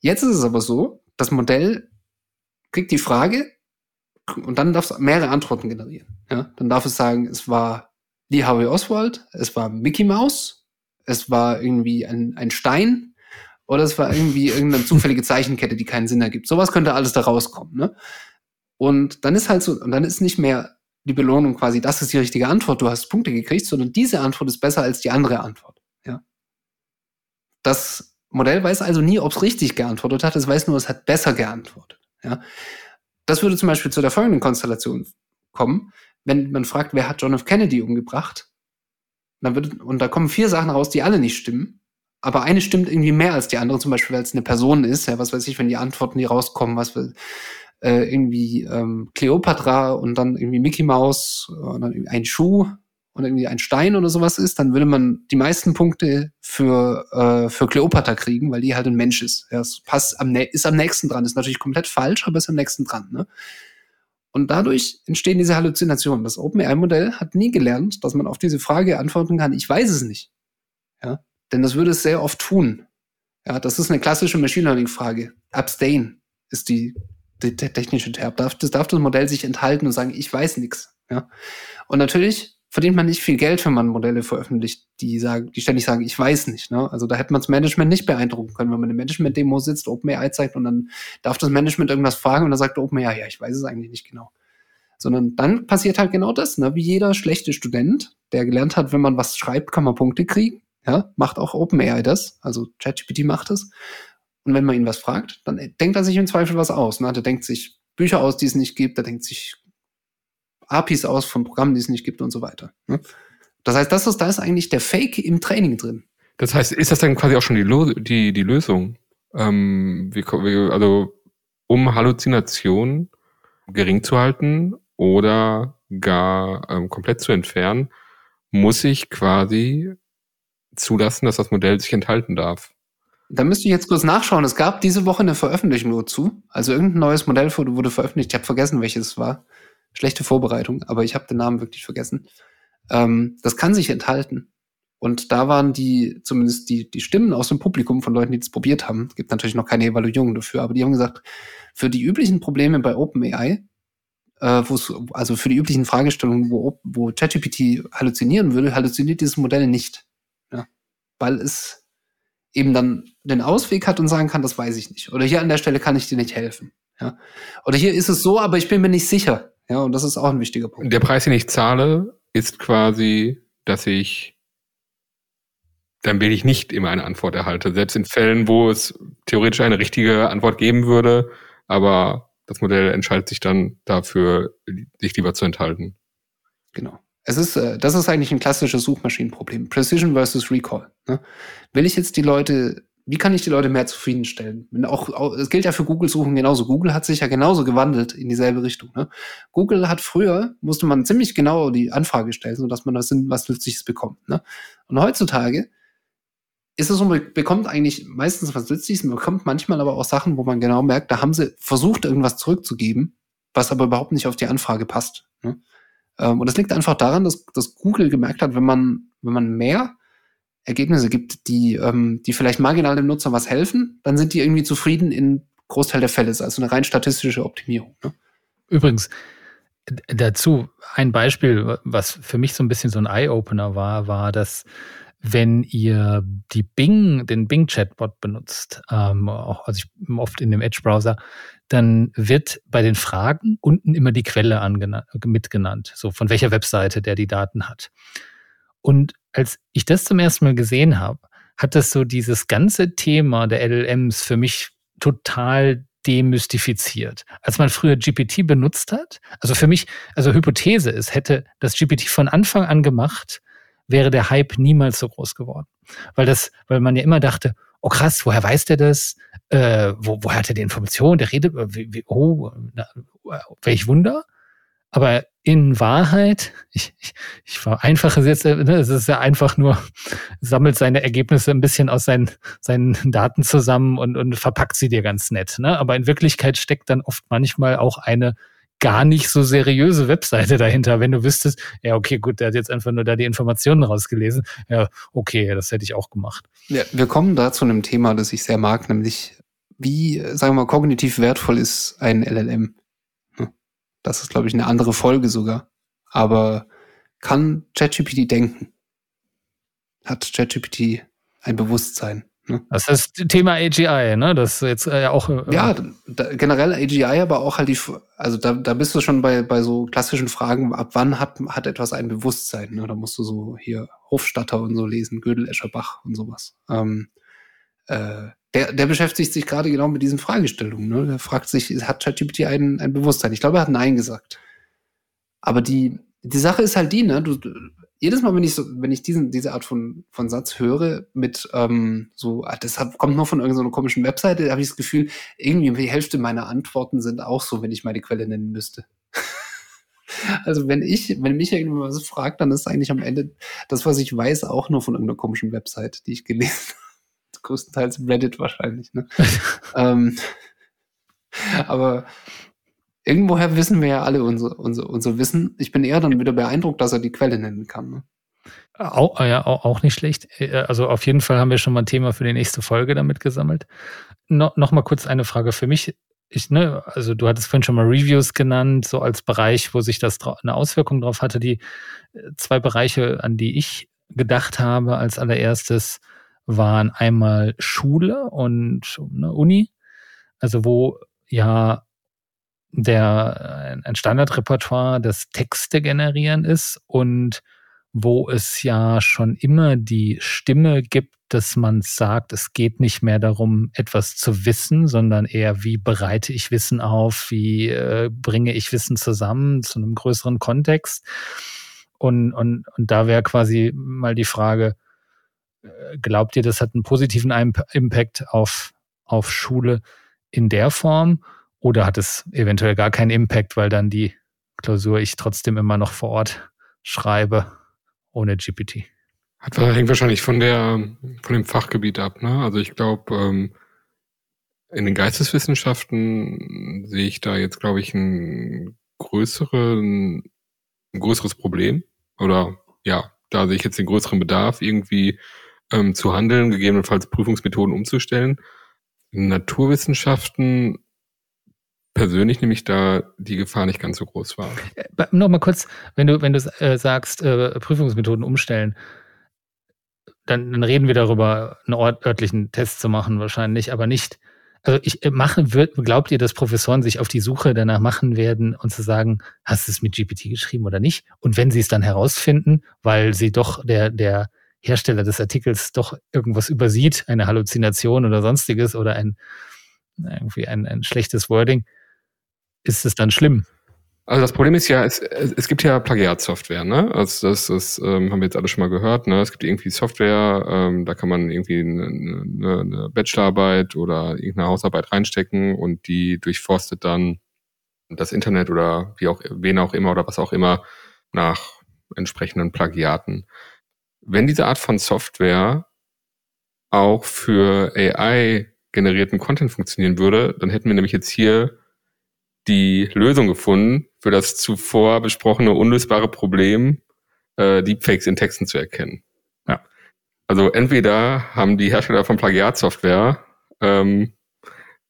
Jetzt ist es aber so, das Modell kriegt die Frage und dann darf es mehrere Antworten generieren. Ja? Dann darf es sagen, es war Lee Harvey Oswald, es war Mickey Maus, es war irgendwie ein Stein oder es war irgendwie irgendeine zufällige Zeichenkette, die keinen Sinn ergibt. Sowas könnte alles da rauskommen. Ne? Und dann ist halt so, und dann ist nicht mehr die Belohnung quasi, das ist die richtige Antwort, du hast Punkte gekriegt, sondern diese Antwort ist besser als die andere Antwort. Ja. Das Modell weiß also nie, ob es richtig geantwortet hat, es weiß nur, es hat besser geantwortet. Ja. Das würde zum Beispiel zu der folgenden Konstellation kommen, wenn man fragt, wer hat John F. Kennedy umgebracht? Und da kommen 4 Sachen raus, die alle nicht stimmen, aber eine stimmt irgendwie mehr als die andere, zum Beispiel, weil es eine Person ist, ja, was weiß ich, wenn die Antworten, die rauskommen, irgendwie Kleopatra und dann irgendwie Mickey Maus und dann ein Schuh und irgendwie ein Stein oder sowas ist, dann würde man die meisten Punkte für Kleopatra kriegen, weil die halt ein Mensch ist. Ja, es passt ist am nächsten dran. Ist natürlich komplett falsch, aber ist am nächsten dran. Ne? Und dadurch entstehen diese Halluzinationen. Das OpenAI-Modell hat nie gelernt, dass man auf diese Frage antworten kann, ich weiß es nicht. Ja? Denn das würde es sehr oft tun. Ja, das ist eine klassische Machine Learning-Frage. Abstain ist der technische Term. Darf das Modell sich enthalten und sagen, ich weiß nichts. Ja? Und natürlich verdient man nicht viel Geld, wenn man Modelle veröffentlicht, die ständig sagen, ich weiß nicht. Ne? Also da hätte man das Management nicht beeindrucken können, wenn man eine Management-Demo sitzt, OpenAI zeigt und dann darf das Management irgendwas fragen und dann sagt OpenAI, ja, ich weiß es eigentlich nicht genau. Sondern dann passiert halt genau das, ne? Wie jeder schlechte Student, der gelernt hat, wenn man was schreibt, kann man Punkte kriegen. Ja? Macht auch OpenAI das, also ChatGPT macht das. Und wenn man ihn was fragt, dann denkt er sich im Zweifel was aus. Ne? Der denkt sich Bücher aus, die es nicht gibt, der denkt sich APIs aus von Programmen, die es nicht gibt und so weiter. Ne? Das heißt, da ist eigentlich der Fake im Training drin. Das heißt, ist das dann quasi auch schon die Lösung? Um Halluzinationen gering zu halten oder gar komplett zu entfernen, muss ich quasi zulassen, dass das Modell sich enthalten darf. Da müsste ich jetzt kurz nachschauen. Es gab diese Woche eine Veröffentlichung dazu. Also irgendein neues Modell wurde veröffentlicht. Ich habe vergessen, welches es war. Schlechte Vorbereitung, aber ich habe den Namen wirklich vergessen. Das kann sich enthalten. Und da waren zumindest die Stimmen aus dem Publikum von Leuten, die das probiert haben. Es gibt natürlich noch keine Evaluierung dafür, aber die haben gesagt, für die üblichen Probleme bei OpenAI, also für die üblichen Fragestellungen, wo ChatGPT halluzinieren würde, halluziniert dieses Modell nicht. Ja? Weil es eben dann den Ausweg hat und sagen kann, das weiß ich nicht. Oder hier an der Stelle kann ich dir nicht helfen. Ja? Oder hier ist es so, aber ich bin mir nicht sicher. Ja, und das ist auch ein wichtiger Punkt. Der Preis, den ich zahle, ist quasi, dass ich dann will ich nicht immer eine Antwort erhalte. Selbst in Fällen, wo es theoretisch eine richtige Antwort geben würde, aber das Modell entscheidet sich dann dafür, sich lieber zu enthalten. Genau. Das ist eigentlich ein klassisches Suchmaschinenproblem. Precision versus Recall. Ne? Wie kann ich die Leute mehr zufriedenstellen? Es gilt ja für Google-Suchen genauso. Google hat sich ja genauso gewandelt in dieselbe Richtung. Ne? Google hat früher, musste man ziemlich genau die Anfrage stellen, sodass man was Nützliches bekommt. Ne? Und heutzutage ist es so, man bekommt eigentlich meistens was Nützliches, man bekommt manchmal aber auch Sachen, wo man genau merkt, da haben sie versucht, irgendwas zurückzugeben, was aber überhaupt nicht auf die Anfrage passt. Ne? Und das liegt einfach daran, dass Google gemerkt hat, wenn man mehr Ergebnisse gibt, die vielleicht marginal dem Nutzer was helfen, dann sind die irgendwie zufrieden in Großteil der Fälle. Also eine rein statistische Optimierung. Ne? Übrigens, dazu ein Beispiel, was für mich so ein bisschen so ein Eye-Opener war, dass wenn ihr den Bing-Chatbot benutzt, oft in dem Edge-Browser, dann wird bei den Fragen unten immer die Quelle mitgenannt, so von welcher Webseite der die Daten hat. Und als ich das zum ersten Mal gesehen habe, hat das so dieses ganze Thema der LLMs für mich total demystifiziert. Als man früher GPT benutzt hat, also für mich, also Hypothese ist, hätte das GPT von Anfang an gemacht, wäre der Hype niemals so groß geworden. Weil man ja immer dachte, oh krass, woher weiß der das? Woher hat er die Information? Der redet, welch Wunder. Aber in Wahrheit, ich vereinfache es jetzt, ne, es ist ja einfach nur, sammelt seine Ergebnisse ein bisschen aus seinen Daten zusammen und verpackt sie dir ganz nett. Ne? Aber in Wirklichkeit steckt dann oft manchmal auch eine gar nicht so seriöse Webseite dahinter. Wenn du wüsstest, ja okay, gut, der hat jetzt einfach nur da die Informationen rausgelesen. Ja, okay, das hätte ich auch gemacht. Ja, wir kommen da zu einem Thema, das ich sehr mag, nämlich wie, sagen wir mal, kognitiv wertvoll ist ein LLM. Das ist, glaube ich, eine andere Folge sogar. Aber kann ChatGPT denken? Hat ChatGPT ein Bewusstsein? Ne? Das ist das Thema AGI, ne? Das jetzt auch. Ja, generell AGI, aber auch halt da bist du schon bei so klassischen Fragen, ab wann hat etwas ein Bewusstsein? Ne? Da musst du so hier Hofstadter und so lesen, Gödel-Escher-Bach und sowas. Der beschäftigt sich gerade genau mit diesen Fragestellungen. Ne? Er fragt sich, hat ChatGPT ein Bewusstsein? Ich glaube, er hat Nein gesagt. Aber die Sache ist halt die, ne? Jedes Mal, wenn ich diese Art von Satz höre, mit kommt nur von irgendeiner komischen Webseite, habe ich das Gefühl, irgendwie die Hälfte meiner Antworten sind auch so, wenn ich mal die Quelle nennen müsste. Also wenn mich irgendjemand was fragt, dann ist eigentlich am Ende das, was ich weiß, auch nur von irgendeiner komischen Website, die ich gelesen habe. Größtenteils Reddit wahrscheinlich. Ne? Aber irgendwoher wissen wir ja alle unser Wissen. Ich bin eher dann wieder beeindruckt, dass er die Quelle nennen kann. Ne? Auch nicht schlecht. Also auf jeden Fall haben wir schon mal ein Thema für die nächste Folge damit gesammelt. Noch mal kurz eine Frage für mich. Also du hattest vorhin schon mal Reviews genannt, so als Bereich, wo sich das eine Auswirkung drauf hatte. Die zwei Bereiche, an die ich gedacht habe als allererstes, waren einmal Schule und Uni, also wo ja ein Standardrepertoire das Texte generieren ist und wo es ja schon immer die Stimme gibt, dass man sagt, es geht nicht mehr darum, etwas zu wissen, sondern eher, wie bereite ich Wissen auf, wie bringe ich Wissen zusammen zu einem größeren Kontext. Und da wäre quasi mal die Frage, glaubt ihr, das hat einen positiven Impact auf Schule in der Form oder hat es eventuell gar keinen Impact, weil dann die Klausur ich trotzdem immer noch vor Ort schreibe ohne GPT? Hängt wahrscheinlich von dem Fachgebiet ab, ne? Also ich glaube, in den Geisteswissenschaften sehe ich da jetzt, glaube ich, ein größeres Problem. Oder ja, da sehe ich jetzt den größeren Bedarf, irgendwie zu handeln, gegebenenfalls Prüfungsmethoden umzustellen. In Naturwissenschaften persönlich nehme ich da die Gefahr nicht ganz so groß wahr. Nochmal kurz, wenn du sagst, Prüfungsmethoden umstellen, dann reden wir darüber, einen örtlichen Test zu machen wahrscheinlich, aber nicht. Also glaubt ihr, dass Professoren sich auf die Suche danach machen werden und zu sagen, hast du es mit GPT geschrieben oder nicht? Und wenn sie es dann herausfinden, weil sie doch der Hersteller des Artikels doch irgendwas übersieht, eine Halluzination oder sonstiges oder ein schlechtes Wording, ist es dann schlimm? Also das Problem ist ja, es gibt ja Plagiatsoftware, ne? Also das haben wir jetzt alle schon mal gehört, ne? Es gibt irgendwie Software, da kann man irgendwie eine Bachelorarbeit oder irgendeine Hausarbeit reinstecken und die durchforstet dann das Internet oder was auch immer nach entsprechenden Plagiaten. Wenn diese Art von Software auch für AI-generierten Content funktionieren würde, dann hätten wir nämlich jetzt hier die Lösung gefunden für das zuvor besprochene unlösbare Problem, Deepfakes in Texten zu erkennen. Ja. Also entweder haben die Hersteller von Plagiatsoftware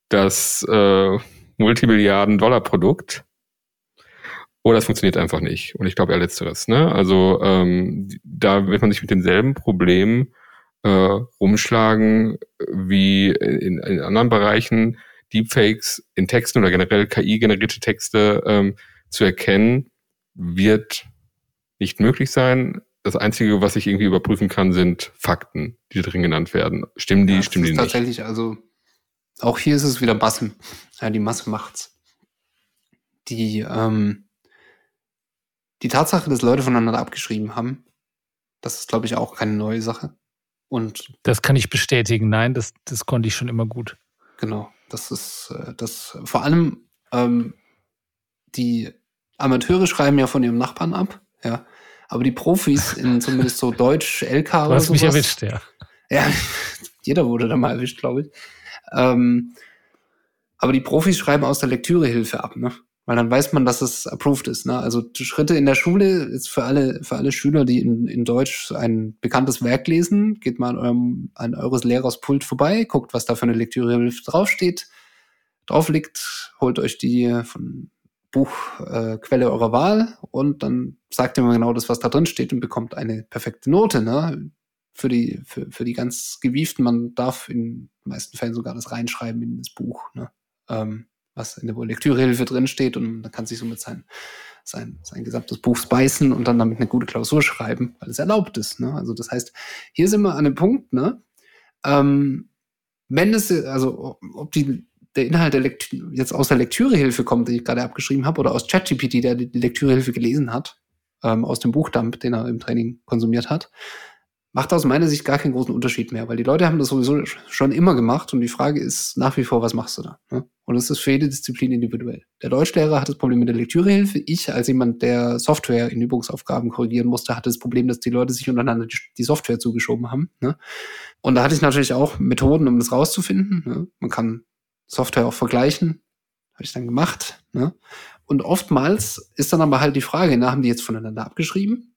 das Multimilliarden-Dollar-Produkt oder es funktioniert einfach nicht. Und ich glaube eher Letzteres. Ne? Also da wird man sich mit denselben Problemen rumschlagen wie in anderen Bereichen, Deepfakes in Texten oder generell KI-generierte Texte zu erkennen, wird nicht möglich sein. Das Einzige, was ich irgendwie überprüfen kann, sind Fakten, die drin genannt werden. Stimmen die nicht? Tatsächlich, also auch hier ist es wieder Massen. Ja, die Masse macht's. Die Tatsache, dass Leute voneinander abgeschrieben haben, das ist, glaube ich, auch keine neue Sache. Und das kann ich bestätigen. Nein, das konnte ich schon immer gut. Genau. Das ist das vor allem die Amateure schreiben ja von ihrem Nachbarn ab, ja. Aber die Profis in zumindest so Deutsch, LK oder sowas. Du hast mich erwischt, ja. Ja, jeder wurde da mal erwischt, glaube ich. Aber die Profis schreiben aus der Lektürehilfe ab, ne? Weil dann weiß man, dass es approved ist, ne? Also Schritte in der Schule ist für alle Schüler, die in Deutsch ein bekanntes Werk lesen, geht mal an eures Lehrers Pult vorbei, guckt, was da für eine Lektürehilfe drauf liegt, holt euch die von Buchquelle eurer Wahl und dann sagt ihr mal genau das, was da drin steht und bekommt eine perfekte Note, ne? Für die ganz Gewieften, man darf in den meisten Fällen sogar das reinschreiben in das Buch, ne? Was in der Lektürehilfe drin steht und dann kann sich somit sein gesamtes Buch speisen und dann damit eine gute Klausur schreiben, weil es erlaubt ist. Ne? Also das heißt, hier sind wir an dem Punkt, ne? Wenn es, also ob der Inhalt jetzt aus der Lektürehilfe kommt, die ich gerade abgeschrieben habe, oder aus ChatGPT, der die Lektürehilfe gelesen hat, aus dem Buchdump, den er im Training konsumiert hat, macht aus meiner Sicht gar keinen großen Unterschied mehr, weil die Leute haben das sowieso schon immer gemacht und die Frage ist nach wie vor, was machst du da? Ne? Und es ist für jede Disziplin individuell. Der Deutschlehrer hat das Problem mit der Lektürehilfe. Ich als jemand, der Software in Übungsaufgaben korrigieren musste, hatte das Problem, dass die Leute sich untereinander die Software zugeschoben haben. Ne? Und da hatte ich natürlich auch Methoden, um das rauszufinden. Ne? Man kann Software auch vergleichen. Habe ich dann gemacht. Ne? Und oftmals ist dann aber halt die Frage, na, haben die jetzt voneinander abgeschrieben?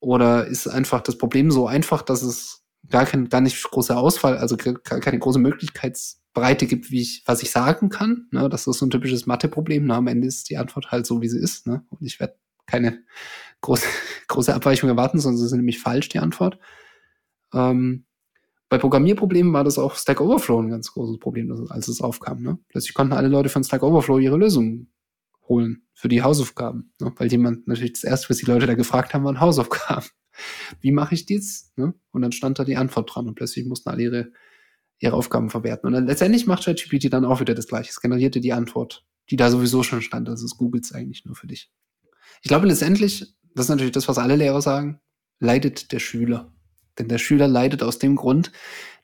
Oder ist einfach das Problem so einfach, dass es gar nicht großer Ausfall, also keine große Möglichkeitsbreite gibt, was ich sagen kann. Ne? Das ist so ein typisches Mathe-Problem. Na, am Ende ist die Antwort halt so, wie sie ist. Ne? Und ich werde keine große Abweichung erwarten, sonst ist nämlich falsch die Antwort. Bei Programmierproblemen war das auch Stack Overflow ein ganz großes Problem, als es aufkam. Ne? Plötzlich konnten alle Leute von Stack Overflow ihre Lösungen holen für die Hausaufgaben, ne? Weil jemand natürlich das erste, was die Leute da gefragt haben, waren Hausaufgaben. Wie mache ich dies? Ne? Und dann stand da die Antwort dran und plötzlich mussten alle ihre Aufgaben verwerten. Und dann letztendlich macht ChatGPT dann auch wieder das Gleiche. Es generierte die Antwort, die da sowieso schon stand. Also es googelt es eigentlich nur für dich. Ich glaube letztendlich, das ist natürlich das, was alle Lehrer sagen, leidet der Schüler. Denn der Schüler leidet aus dem Grund,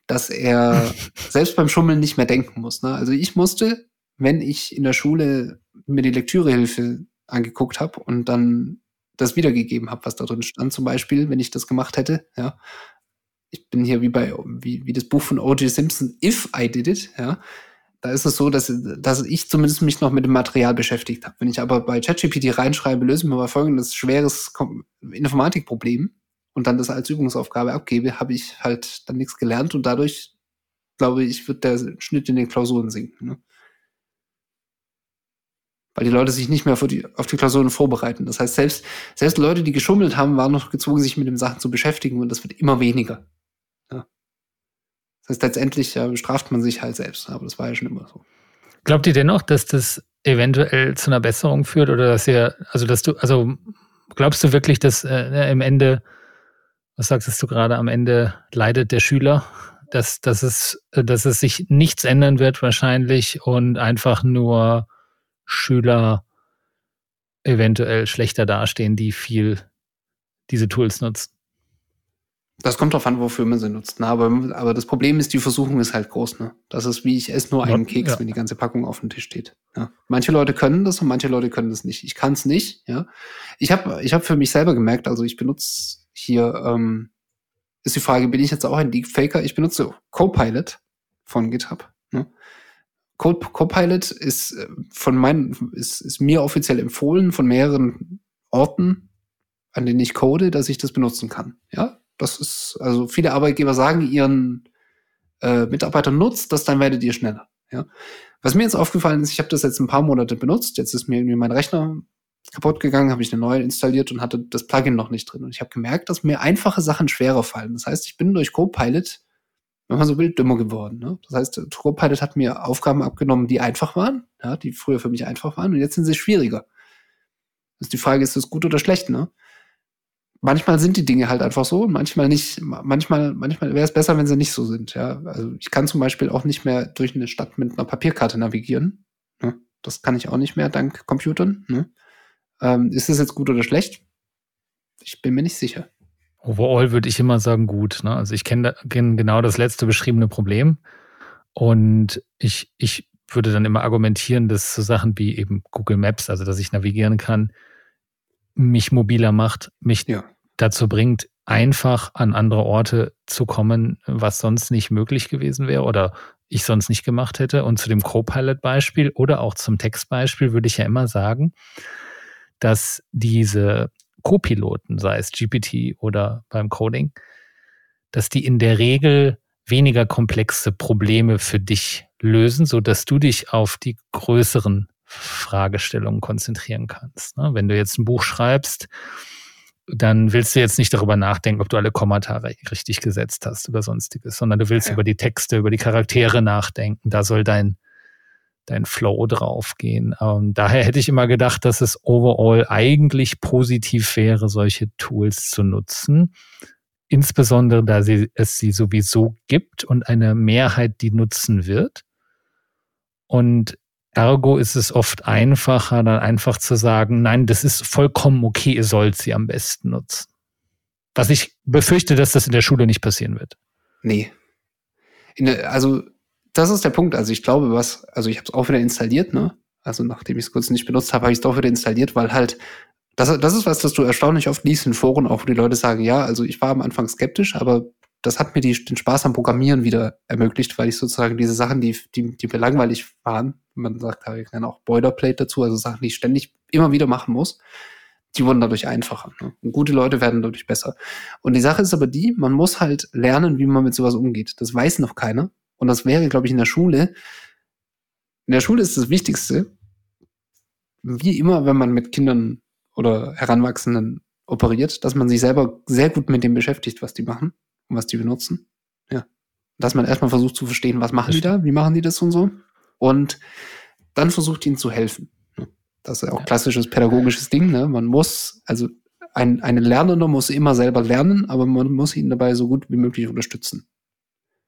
dass er selbst beim Schummeln nicht mehr denken muss. Ne? Also ich musste, wenn ich in der Schule mir die Lektürehilfe angeguckt habe und dann das wiedergegeben habe, was da drin stand, zum Beispiel, wenn ich das gemacht hätte, ja. Ich bin hier wie das Buch von O.J. Simpson, If I Did It, ja. Da ist es so, dass ich zumindest mich noch mit dem Material beschäftigt habe. Wenn ich aber bei ChatGPT reinschreibe, löse mir mal folgendes schweres Informatikproblem und dann das als Übungsaufgabe abgebe, habe ich halt dann nichts gelernt und dadurch, glaube ich, wird der Schnitt in den Klausuren sinken, ne? Weil die Leute sich nicht mehr auf die Klausuren vorbereiten. Das heißt, selbst Leute, die geschummelt haben, waren noch gezwungen, sich mit den Sachen zu beschäftigen und das wird immer weniger. Ja. Das heißt, letztendlich bestraft man sich halt selbst. Aber das war ja schon immer so. Glaubt ihr dennoch, dass das eventuell zu einer Besserung führt oder dass ihr, glaubst du wirklich, dass im Ende, was sagtest du gerade, am Ende leidet der Schüler? Dass es sich nichts ändern wird wahrscheinlich und einfach nur Schüler eventuell schlechter dastehen, die viel diese Tools nutzen? Das kommt darauf an, wofür man sie nutzt. Na, aber das Problem ist, die Versuchung ist halt groß. Ne? Das ist wie, ich esse nur einen Keks, ja, wenn die ganze Packung auf dem Tisch steht. Ja. Manche Leute können das und manche Leute können das nicht. Ich kann es nicht. Ja. Ich hab für mich selber gemerkt, also ich benutze hier, ist die Frage, bin ich jetzt auch ein Deepfaker? Ich benutze Copilot von GitHub. Ne? Copilot ist mir offiziell empfohlen von mehreren Orten, an denen ich code, dass ich das benutzen kann. Ja, das ist, also viele Arbeitgeber sagen ihren Mitarbeitern, nutzt das, dann werdet ihr schneller. Ja, was mir jetzt aufgefallen ist, ich habe das jetzt ein paar Monate benutzt, jetzt ist mir irgendwie mein Rechner kaputt gegangen, habe ich eine neue installiert und hatte das Plugin noch nicht drin. Und ich habe gemerkt, dass mir einfache Sachen schwerer fallen. Das heißt, ich bin durch Copilot, wenn man so will, dümmer geworden. Ne? Das heißt, Copilot hat mir Aufgaben abgenommen, die einfach waren, ja, die früher für mich einfach waren, und jetzt sind sie schwieriger. Also die Frage ist, das gut oder schlecht? Ne? Manchmal sind die Dinge halt einfach so und manchmal nicht. Manchmal wäre es besser, wenn sie nicht so sind. Ja? Also ich kann zum Beispiel auch nicht mehr durch eine Stadt mit einer Papierkarte navigieren. Ne? Das kann ich auch nicht mehr, dank Computern. Ne? Ist das jetzt gut oder schlecht? Ich bin mir nicht sicher. Overall würde ich immer sagen, gut. Ne? Also ich kenne genau das letzte beschriebene Problem und ich würde dann immer argumentieren, dass so Sachen wie eben Google Maps, also dass ich navigieren kann, mich mobiler macht, mich dazu bringt, einfach an andere Orte zu kommen, was sonst nicht möglich gewesen wäre oder ich sonst nicht gemacht hätte. Und zu dem Copilot-Beispiel oder auch zum Textbeispiel würde ich ja immer sagen, dass diese Co-Piloten, sei es GPT oder beim Coding, dass die in der Regel weniger komplexe Probleme für dich lösen, sodass du dich auf die größeren Fragestellungen konzentrieren kannst. Wenn du jetzt ein Buch schreibst, dann willst du jetzt nicht darüber nachdenken, ob du alle Kommata richtig gesetzt hast oder sonstiges, sondern du willst über die Texte, über die Charaktere nachdenken. Da soll dein Flow draufgehen. Daher hätte ich immer gedacht, dass es overall eigentlich positiv wäre, solche Tools zu nutzen. Insbesondere, da es sie sowieso gibt und eine Mehrheit die nutzen wird. Und ergo ist es oft einfacher, dann einfach zu sagen, nein, das ist vollkommen okay, ihr sollt sie am besten nutzen. Was ich befürchte, dass das in der Schule nicht passieren wird. Nee. Das ist der Punkt. Also ich glaube, ich habe es auch wieder installiert, ne? Also nachdem ich es kurz nicht benutzt habe, habe ich es doch wieder installiert, weil halt, das ist was du erstaunlich oft liest in Foren, auch wo die Leute sagen, ja, also ich war am Anfang skeptisch, aber das hat mir den Spaß am Programmieren wieder ermöglicht, weil ich sozusagen diese Sachen, die mir langweilig waren, man sagt ja auch Boilerplate dazu, also Sachen, die ich ständig immer wieder machen muss, die wurden dadurch einfacher. Ne? Und gute Leute werden dadurch besser. Und die Sache ist aber die, man muss halt lernen, wie man mit sowas umgeht. Das weiß noch keiner. Und das wäre, glaube ich, in der Schule. In der Schule ist das Wichtigste, wie immer, wenn man mit Kindern oder Heranwachsenden operiert, dass man sich selber sehr gut mit dem beschäftigt, was die machen und was die benutzen. Ja. Dass man erstmal versucht zu verstehen, was machen die da, wie machen die das und so. Und dann versucht, ihnen zu helfen. Das ist auch klassisches pädagogisches Ding. Ne? Man muss, also ein Lernender muss immer selber lernen, aber man muss ihn dabei so gut wie möglich unterstützen.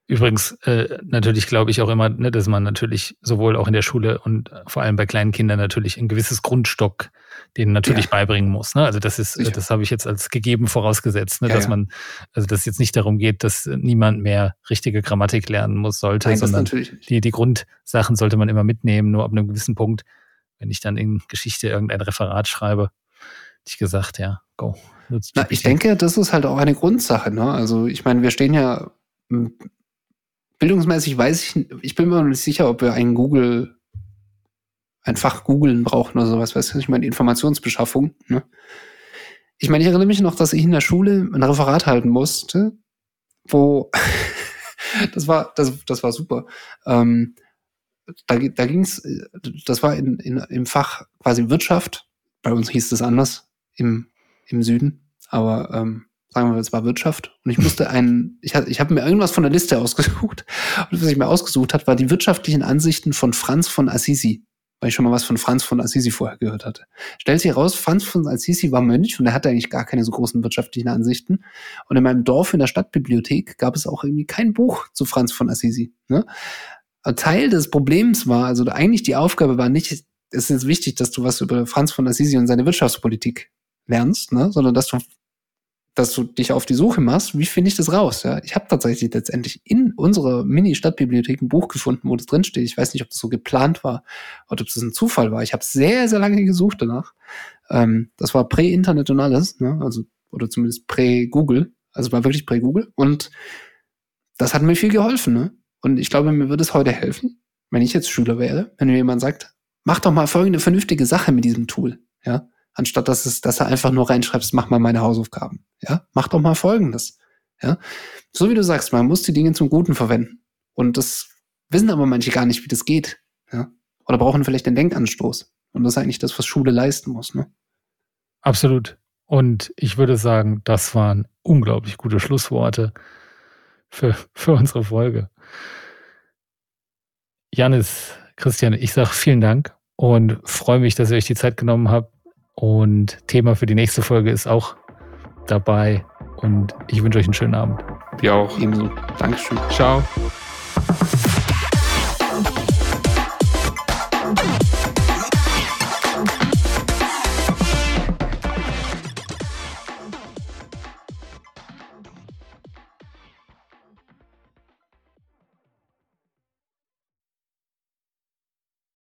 Übrigens, natürlich glaube ich auch immer, ne, dass man natürlich sowohl auch in der Schule und vor allem bei kleinen Kindern natürlich ein gewisses Grundstock denen natürlich beibringen muss. Ne? Also das ist, das habe ich jetzt als gegeben vorausgesetzt, ne, dass man, also dass es jetzt nicht darum geht, dass niemand mehr richtige Grammatik lernen sollte, nein, sondern die Grundsachen sollte man immer mitnehmen, nur ab einem gewissen Punkt, wenn ich dann in Geschichte irgendein Referat schreibe, ich gesagt, ja, go. Na, ich denke, das ist halt auch eine Grundsache. Ne? Also ich meine, wir stehen ja bildungsmäßig, ich bin mir noch nicht sicher, ob wir ein Fach Googlen brauchen oder sowas. Weißt du, ich meine, Informationsbeschaffung. Ne? Ich meine, ich erinnere mich noch, dass ich in der Schule ein Referat halten musste, wo das war super. Da ging's, das war im Fach quasi Wirtschaft. Bei uns hieß das anders im Süden, aber sagen wir mal, es war Wirtschaft. Und ich musste ich habe mir irgendwas von der Liste ausgesucht. Und was ich mir ausgesucht habe, war die wirtschaftlichen Ansichten von Franz von Assisi, weil ich schon mal was von Franz von Assisi vorher gehört hatte. Stellt sich heraus, Franz von Assisi war Mönch und er hatte eigentlich gar keine so großen wirtschaftlichen Ansichten. Und in meinem Dorf in der Stadtbibliothek gab es auch irgendwie kein Buch zu Franz von Assisi. Ne? Teil des Problems war, also eigentlich die Aufgabe war nicht, es ist wichtig, dass du was über Franz von Assisi und seine Wirtschaftspolitik lernst, ne? Sondern dass du dich auf die Suche machst, wie finde ich das raus? Ja? Ich habe tatsächlich letztendlich in unserer Mini-Stadtbibliothek ein Buch gefunden, wo das drinsteht. Ich weiß nicht, ob das so geplant war oder ob das ein Zufall war. Ich habe sehr, sehr lange gesucht danach. Das war prä-Internet und alles, ne? Also, oder zumindest prä-Google. Also war wirklich prä-Google. Und das hat mir viel geholfen. Ne? Und ich glaube, mir würde es heute helfen, wenn ich jetzt Schüler wäre, wenn mir jemand sagt, mach doch mal folgende vernünftige Sache mit diesem Tool, ja, anstatt dass er einfach nur reinschreibst, mach mal meine Hausaufgaben, ja, mach doch mal Folgendes, ja. So wie du sagst, man muss die Dinge zum Guten verwenden und das wissen aber manche gar nicht, wie das geht, ja, oder brauchen vielleicht den Denkanstoß und das ist eigentlich das, was Schule leisten muss, ne? Absolut. Und ich würde sagen, das waren unglaublich gute Schlussworte für unsere Folge. Jannis, Christian, ich sage vielen Dank und freue mich, dass ihr euch die Zeit genommen habt. Und Thema für die nächste Folge ist auch dabei. Und ich wünsche euch einen schönen Abend. Wir auch. Ebenso. Dankeschön. Ciao.